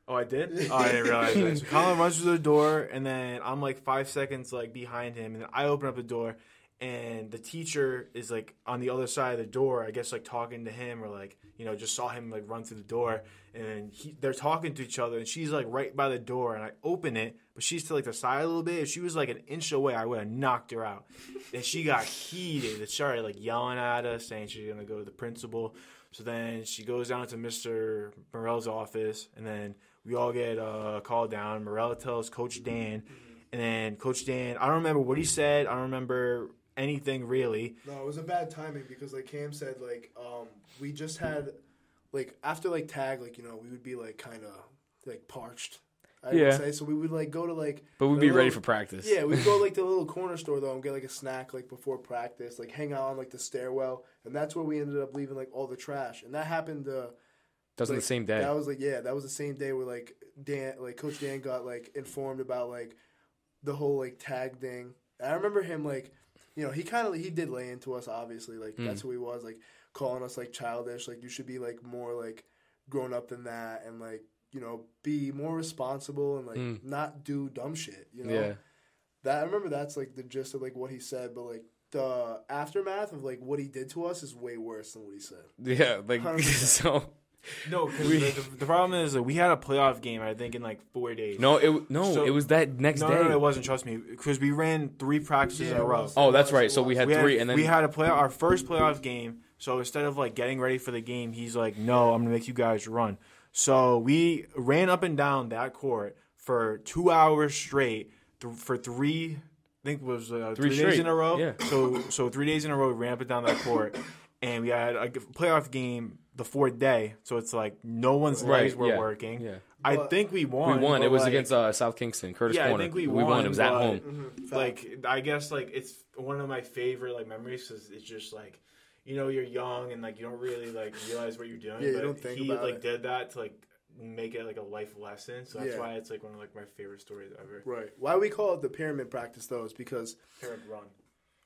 Oh, I did? Oh, I didn't realize that. So Colin runs through the door, and then I'm, like, 5 seconds, like, behind him. And then I open up the door, and the teacher is, like, on the other side of the door, I guess, like, talking to him or, like, you know, just saw him, like, run through the door. And then they're talking to each other, and she's, like, right by the door. And I open it, but she's to, like, the side a little bit. If she was, like, an inch away, I would have knocked her out. And she got heated and started, like, yelling at us, saying she's going to go to the principal. So then she goes down to Mr. Morrell's office, and then – we all get called down. Morrell tells Coach Dan. And then Coach Dan, I don't remember what he said. I don't remember anything really. No, it was a bad timing because, like, Cam said, like, we just had, like, after, like, tag, like, you know, we would be, like, kind of, like, parched. I would say. So we would, like, go to, like. But we'd be ready for practice. Yeah, we'd go, like, to the little corner store, though, and get, like, a snack, like, before practice. Like, hang out on, like, the stairwell. And that's where we ended up leaving, like, all the trash. And that happened to. That was like, the same day. That was like that was the same day where like Dan, like Coach Dan, got like informed about like the whole like tag thing. I remember him like you know, he did lay into us, obviously. Like, that's who he was, like, calling us, like, childish. Like, you should be, like, more, like, grown up than that and, like, you know, be more responsible and, like, not do dumb shit, you know? Yeah. That, I remember that's, like, the gist of, like, what he said, but, like, the aftermath of, like, what he did to us is way worse than what he said. Yeah, like, 100%. So... No, because the problem is that we had a playoff game, I think, in like 4 days. It was that next day. No, it wasn't. Trust me, because we ran 3 practices in a row. Oh, that's right. So we had three, and then we had our first playoff game. So instead of like getting ready for the game, he's like, "No, I'm gonna make you guys run." So we ran up and down that court for 2 hours straight for 3. I think it was 3 days in a row. Yeah. So 3 days in a row, we ran up and down that court, and we had a playoff game. The 4th day, so it's like no one's legs were working. Yeah. I think we won. It was like, against South Kingston, Curtis Corner. Yeah, I think we won. It was at home. Mm-hmm. Like, I guess, like, it's one of my favorite, like, memories because it's just, like, you know, you're young and, like, you don't really, like, realize what you're doing. Yeah, but you don't think he, about like, it. Did that to, like, make it, like, a life lesson. So that's why it's, like, one of, like, my favorite stories ever. Right. Why we call it the pyramid practice, though, is because... Pyramid run.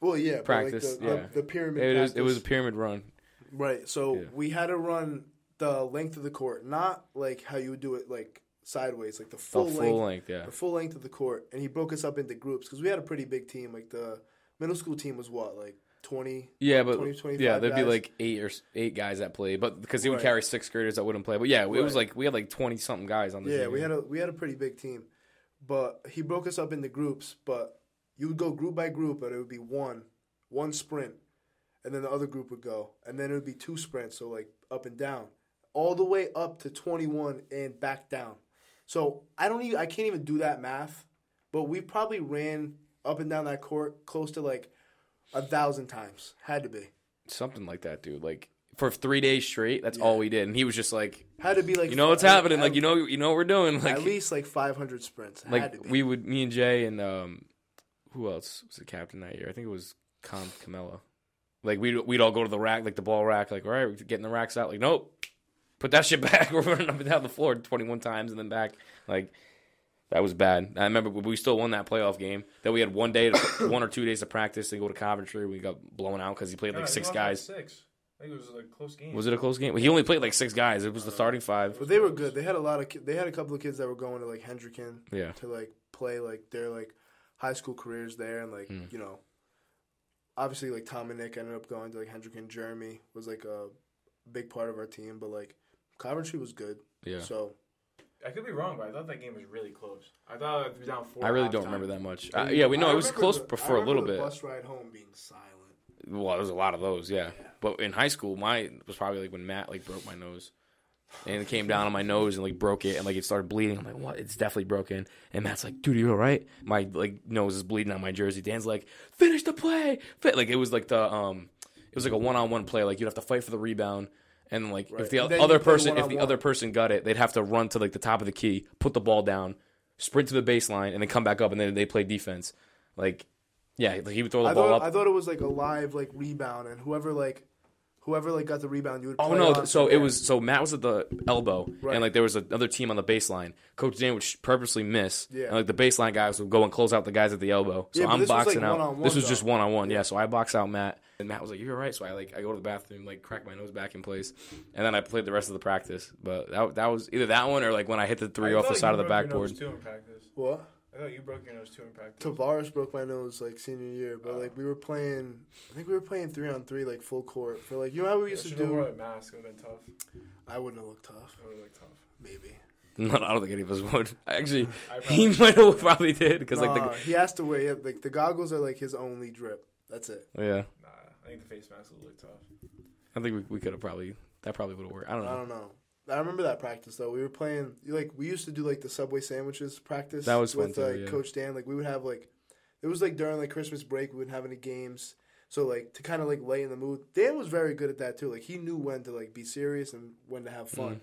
Well, yeah. Practice, but, like, the pyramid practice. It was a pyramid run. Right, so we had to run the length of the court, not like how you would do it, like sideways, like the full length, the full length of the court. And he broke us up into groups because we had a pretty big team. Like the middle school team was what, like 20, yeah, but 20, 25 yeah, there'd guys. Be like eight guys that played, but because he would carry 6th graders that wouldn't play. But yeah, it was like we had like 20 something guys on the team. Yeah, we had a pretty big team, but he broke us up into groups. But you would go group by group, but it would be one sprint. And then the other group would go. And then it would be 2 sprints, so, like, up and down. All the way up to 21 and back down. So, I can't even do that math. But we probably ran up and down that court close to, like, 1,000 times. Had to be. Something like that, dude. Like, for 3 days straight, that's all we did. And he was just like... Had to be, like... You know what's happening. Like, you know what we're doing. Like, at least, like, 500 sprints. Had like, to be. We would... Me and Jay and, who else was the captain that year? I think it was Camello. Like, we'd all go to the rack, like the ball rack, like, all right, we're getting the racks out. Like, nope, put that shit back. We're running up and down the floor 21 times and then back. Like, that was bad. I remember we still won that playoff game. Then we had 1 or 2 days to practice. They go to Coventry. We got blown out because he played, like, 6 guys. Six. I think it was a close game. Was it a close game? He only played, like, 6 guys. It was the starting 5. But they were good. They had a couple of kids that were going to, like, Hendricken to, like, play, like, their, like, high school careers there and, like, you know. Obviously, like, Tom and Nick ended up going to, like, Hendrick and Jeremy was, like, a big part of our team. But, like, Coventry was good. Yeah. So. I could be wrong, but I thought that game was really close. I thought it would be down 4. I really don't remember that much. It was close for a little bit. The bus ride home being silent. Well, there was a lot of those, yeah. But in high school, mine was probably, like, when Matt, like, broke my nose. And it came down on my nose and, like, broke it. And, like, it started bleeding. I'm like, what? It's definitely broken. And Matt's like, dude, are you all right? My, like, nose is bleeding on my jersey. Dan's like, finish the play. Like, it was, like, the it was, like, a one-on-one play. Like, you'd have to fight for the rebound. And, like, if the other person got it, they'd have to run to, like, the top of the key, put the ball down, sprint to the baseline, and then come back up. And then they play defense. Like, yeah, like, he would throw the ball up. I thought it was, like, a live, like, rebound. And Whoever like got the rebound, you would. Oh no! So Matt was at the elbow, and like there was another team on the baseline. Coach Dan would purposely miss, and like the baseline guys would go and close out the guys at the elbow. So I'm boxing out. This was just 1-on-1. Yeah, so I box out Matt, and Matt was like, "You're right." So I go to the bathroom, like crack my nose back in place, and then I played the rest of the practice. But that was either that one or like when I hit the 3 off the side of the backboard. What? I thought you broke your nose too in practice. Tavares broke my nose like senior year, but like we were playing 3-on-3 like full court for like you know how we used to do. If you wore a mask, it would have been tough. I wouldn't have looked tough. I would have looked tough. Maybe. No, I don't think any of us would. Actually, he might have probably did because like he has to wear like the goggles are like his only drip. That's it. Yeah. Nah, I think the face mask would look tough. I think we could have probably would have worked. I don't know. I remember that practice, though. We were playing, like, we used to do, like, the Subway sandwiches practice. That was fun, too, Coach Dan. Like, we would have, like, it was, like, during, like, Christmas break, we wouldn't have any games. So, like, to kind of, like, lay in the mood. Dan was very good at that, too. Like, he knew when to, like, be serious and when to have fun.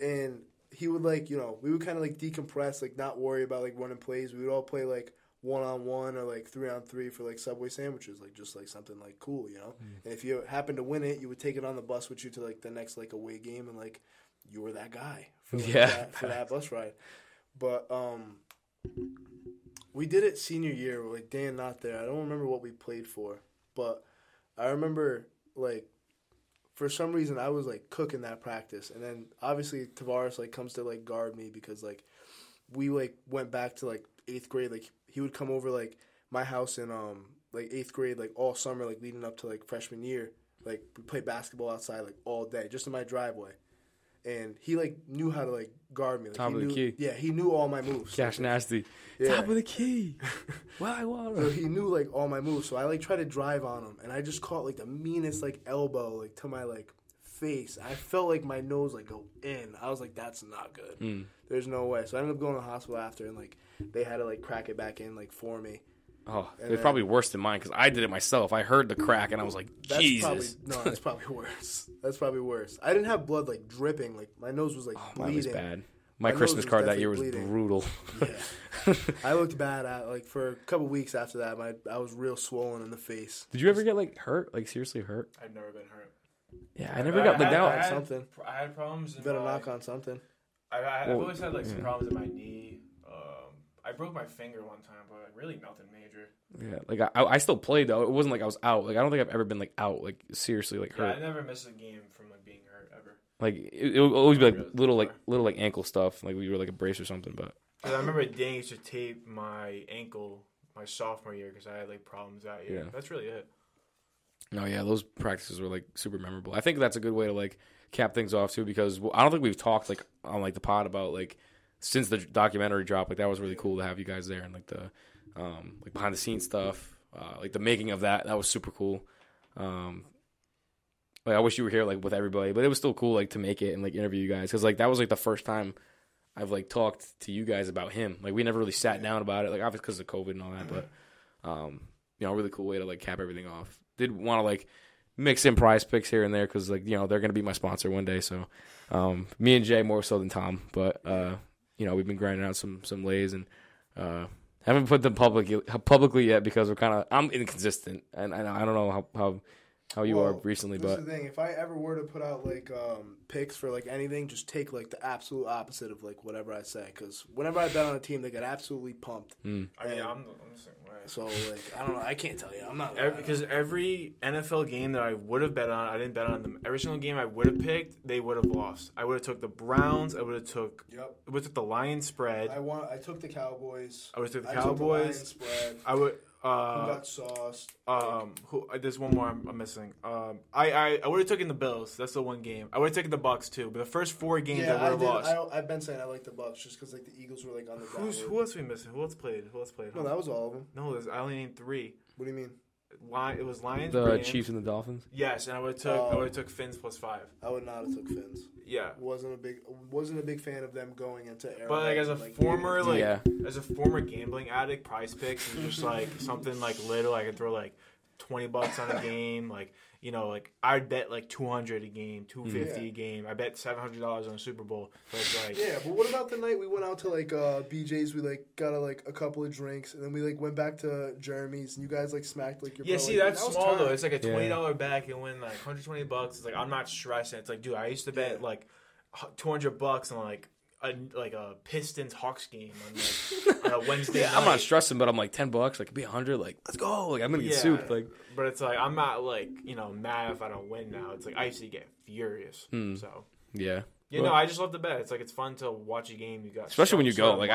Mm. And he would, like, you know, we would kind of, like, decompress, like, not worry about, like, running plays. We would all play, like, 1-on-1 or, like, 3-on-3 for, like, Subway sandwiches. Like, just, like, something, like, cool, you know? Mm. And if you happened to win it, you would take it on the bus with you to, like, the next, like, away game. And, like, you were that guy for that bus ride. But We did it senior year, like Dan not there. I don't remember what we played for, but I remember, like, for some reason I was, like, cooking that practice. And then, obviously, Tavares, like, comes to, like, guard me because, like, we, like, went back to, like, 8th grade. Like, he would come over, like, my house in, like, 8th grade, like, all summer, like, leading up to, like, freshman year. Like, we played basketball outside, like, all day, just in my driveway. And he, like, knew how to, like, guard me. Like, Top of the key. Yeah, he knew all my moves. Cash nasty. Yeah. Top of the key. So he knew, like, all my moves. So I, like, tried to drive on him. And I just caught, like, the meanest, like, elbow, like, to my, like, face. I felt like my nose, like, go in. I was like, that's not good. There's no way. So I ended up going to the hospital after. And, like, they had to, like, crack it back in, like, for me. Oh, and it's probably worse than mine because I did it myself. I heard the crack and I was like, Jesus. Probably, no, that's probably worse. That's probably worse. I didn't have blood like dripping. Like my nose was like bleeding. Mine was bad. My Christmas card that year was brutal. Yeah. I looked bad at like for a couple weeks after that. I was real swollen in the face. Did you ever get like hurt? Like seriously hurt? I've never been hurt. Yeah, I never got like that. Something. I had problems. You better knock on something. I've always had like some problems in my knee. I broke my finger one time, but like really nothing major. Yeah, like I still played though. It wasn't like I was out. Like I don't think I've ever been like out, like seriously, like hurt. Yeah, I never missed a game from like being hurt ever. Like it would always be like little ankle stuff. Like we were like a brace or something, but. I remember Dan used to tape my ankle my sophomore year because I had like problems that year. Yeah. That's really it. No, yeah, those practices were like super memorable. I think that's a good way to like cap things off too because I don't think we've talked like on like the pod about like. Since the documentary dropped, like that was really cool to have you guys there and like the like behind the scenes stuff, like the making of that was super cool. Like I wish you were here like with everybody, but it was still cool like to make it and like interview you guys because like that was like the first time I've like talked to you guys about him. Like we never really sat down about it, like obviously because of COVID and all that, but you know, a really cool way to like cap everything off. Did want to like. Mix in prize picks here and there because like you know they're gonna be my sponsor one day. So me and Jay more so than Tom, but. You know, we've been grinding out some lays and haven't put them publicly yet because we're kind of I'm inconsistent and I don't know how you are recently. But that's the thing, if I ever were to put out like picks for like anything, just take like the absolute opposite of like whatever I say because whenever I bet on a team, they get absolutely pumped. I mean, I'm the same way. So like I don't know, I can't tell you. I'm not because every NFL game that I would have bet on, I didn't bet on them. Every single game I would have picked, they would have lost. I would have took the Browns. I would have took the Lions spread. I took the Cowboys. I would have took the Cowboys. Took the Lions spread. I would. Who got sauced? There's one more I'm missing. I would have taken the Bills. That's the one game. I would have taken the Bucks too. But the first four games I would have lost. I've been saying I like the Bucks just because like the Eagles were like on the. Who else we missing? Who else played? No, that was all of them. No, I only named three. What do you mean? It was Lions, the Rams, Chiefs, and the Dolphins. Yes, and I would have took Fins +5. I would not have took Fins. Yeah, wasn't a big fan of them going into Arrowhead. But like as a former gambling addict, Prize Picks is just like something like little. I could throw like $20 on a game. Like you know, like I'd bet like $200 a game, $250 a game. I bet $700 on a Super Bowl. So it's like but what about the night we went out to like BJ's? We like got like a couple of drinks, and then we like went back to Jeremy's, and you guys like smacked like your. Yeah, bro, see like, that's that small though. It's like a $20 bet and win like $120. It's like I'm not stressing. It's like dude, I used to bet like $200 on like. A Pistons Hawks game on a Wednesday. Night. I'm not stressing, but I'm like $10. Like it'd be $100. Like let's go. Like I'm gonna get souped. Like, but it's like I'm not like you know mad if I don't win now. It's like I used to get furious. So yeah. No, I just love the bet. It's like it's fun to watch a game. You got especially when you go like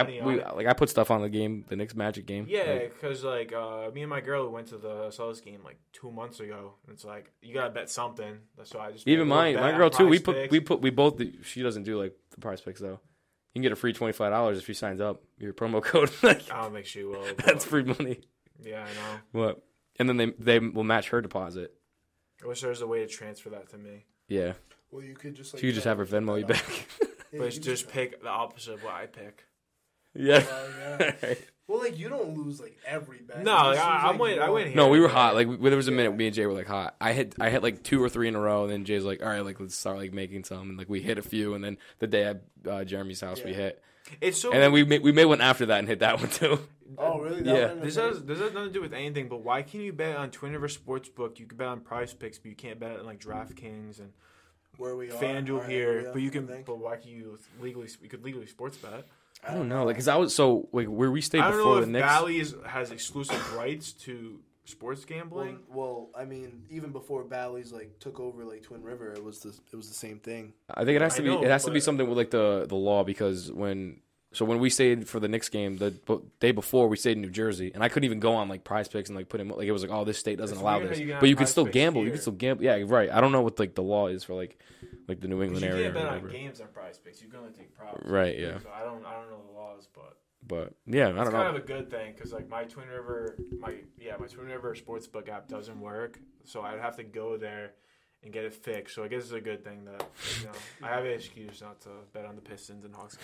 I put stuff on the game, the Knicks Magic game. Yeah, because like me and my girl went to the Celtics game like 2 months ago. It's like you gotta bet something. That's why I just even my girl too. We both. She doesn't do like the Prize Picks though. You can get a free $25 if she signs up. Your promo code. Like, I'll make sure you will. That's free money. Yeah, I know. What? And then they will match her deposit. I wish there was a way to transfer that to me. Yeah. Well, you could just. Like, you could just have her Venmo you back. Yeah, but just pick the opposite of what I pick. Yeah. Well, like you don't lose like every bet. No, like, I went here. No, we were hot. Like there was a minute me and Jay were like hot. I hit like 2 or 3 in a row, and then Jay's like, all right, like let's start like making some, and like we hit a few, and then the day at Jeremy's house we hit. It's so. And then we made one after that and hit that one too. Oh really? This has nothing to do with anything. But why can't you bet on Twitter or Sportsbook? You can bet on Prize Picks, but you can't bet on like DraftKings and where we FanDuel here. But you can. But why can't you legally? You could legally sports bet. I don't know. Like, because I was so like where we stayed before the Knicks. I don't know if Bally's has exclusive rights to sports gambling. Well, I mean, even before Bally's like took over like Twin River, it was the same thing. I think it has to be something with like the law, because when we stayed for the Knicks game the day before, we stayed in New Jersey, and I couldn't even go on like Prize Picks and like put in like it was like, oh, this state doesn't allow this, but you can still gamble. Here. You can still gamble. Yeah, right. I don't know what like the law is for like the New England area. You can't bet on games on Prize Picks. You can only take props. Right. Yeah. So I don't know the laws, but yeah, I don't know. It's kind of a good thing because like my Twin River sportsbook app doesn't work, so I'd have to go there and get it fixed. So I guess it's a good thing that I have an excuse not to bet on the Pistons and Hawks.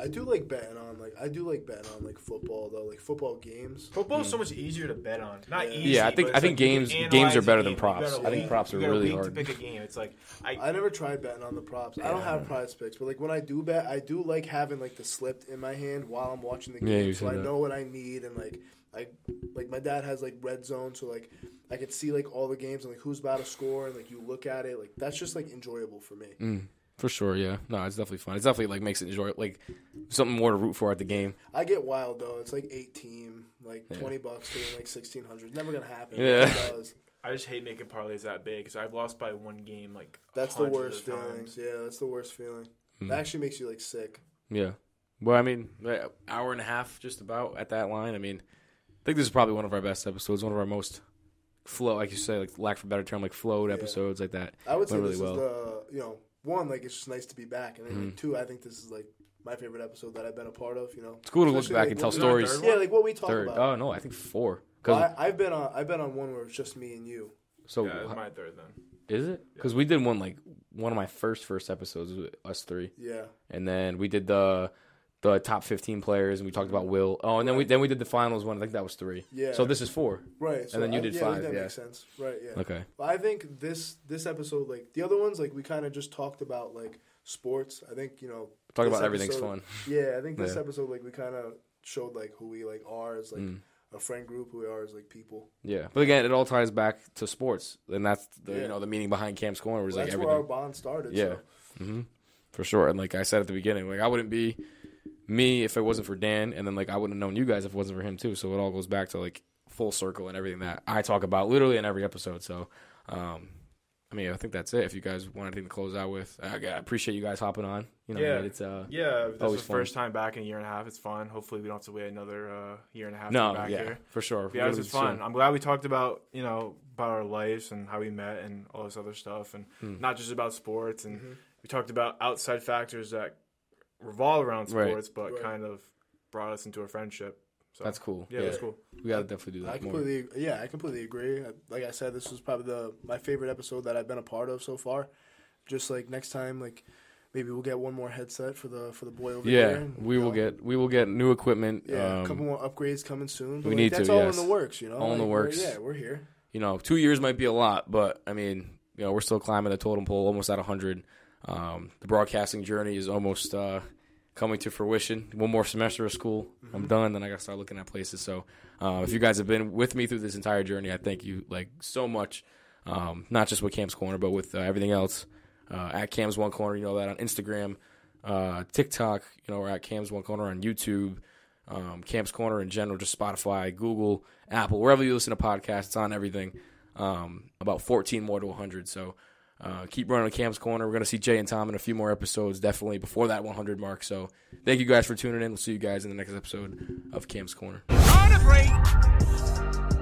I do like betting on like football though, like football games. Football is so much easier to bet on. Not easy. Yeah, I think games are better than props. I think props are really hard to pick a game. It's like I never tried betting on the props. Yeah. I don't have Prize Picks, but like when I do bet, I do like having like the slip in my hand while I'm watching the game, so I know what I need and like. Like my dad has like Red Zone, so like I could see like all the games and like who's about to score, and like you look at it, like that's just like enjoyable for me. For sure, yeah. No, it's definitely fun. It's definitely like makes it enjoyable, like something more to root for at the game. I get wild though. It's like 8 team, like $20 to win, like 1,600. Never gonna happen. Yeah. I just hate making parlays that big because I've lost by one game like. That's the worst feeling. Yeah, that's the worst feeling. That actually makes you like sick. Yeah. Well, I mean, like, an hour and a half just about at that line. I mean. I think this is probably one of our best episodes, one of our most flow, like you say, like lack for a better term, like flowed episodes like that. I would say this is one, like it's just nice to be back, and then like, two, I think this is like my favorite episode that I've been a part of. You know, it's cool to look back and tell stories. Yeah, like what we talked about. Oh no, I think 4. Well, I've been on one where it's just me and you. So yeah, it's my 3rd then. Is it? Because we did one of my first episodes with us 3. Yeah, and then we did the top 15 players, and we talked about Will. Oh, and then we did the finals one. I think that was 3. Yeah. So this is 4. Right. So and then you did 5. That makes sense. Right. Yeah. Okay. But I think this episode, like the other ones, like we kind of just talked about like sports. I think talk about everything's fun. Yeah. I think this episode, like we kind of showed like who we like are as like a friend group, who we are as like people. Yeah. But again, it all ties back to sports, and that's the the meaning behind Camp's Corner was like everything. That's where our bond started. Yeah. So. Mm-hmm. For sure. And like I said at the beginning, like I wouldn't be me if it wasn't for Dan, and then like I wouldn't have known you guys if it wasn't for him too. So it all goes back to like full circle and everything that I talk about literally in every episode. So I mean, I think that's it. If you guys want anything to close out with, I appreciate you guys hopping on. It's this is the first time back in a year and a half. It's fun. Hopefully we don't have to wait another year and a half to be back here. For sure. Yeah, it was fun. Soon. I'm glad we talked about, about our lives and how we met and all this other stuff, and not just about sports, and we talked about outside factors that revolve around sports, but kind of brought us into a friendship. So that's cool. Yeah, that's cool. We gotta definitely do that. I completely agree. Like I said, this was probably my favorite episode that I've been a part of so far. Just like next time, like maybe we'll get one more headset for the boy over here. Yeah, we will get new equipment. Yeah, a couple more upgrades coming soon. We need to. That's all in the works. All in the works. Yeah, we're here. 2 years might be a lot, but I mean, we're still climbing the totem pole, almost at 100. The broadcasting journey is almost coming to fruition. One more semester of school, I'm done. Then I got to start looking at places. So if you guys have been with me through this entire journey, I thank you like so much. Not just with Cam's Corner, but with everything else. At Cam's One Corner, that on Instagram, TikTok, or at Cam's One Corner on YouTube, Cam's Corner in general, just Spotify, Google, Apple, wherever you listen to podcasts, it's on everything. About 14 more to 100. So. Keep running Cam's Corner. We're going to see Jay and Tom in a few more episodes, definitely before that 100 mark. So thank you guys for tuning in. We'll see you guys in the next episode of Cam's Corner. On a break.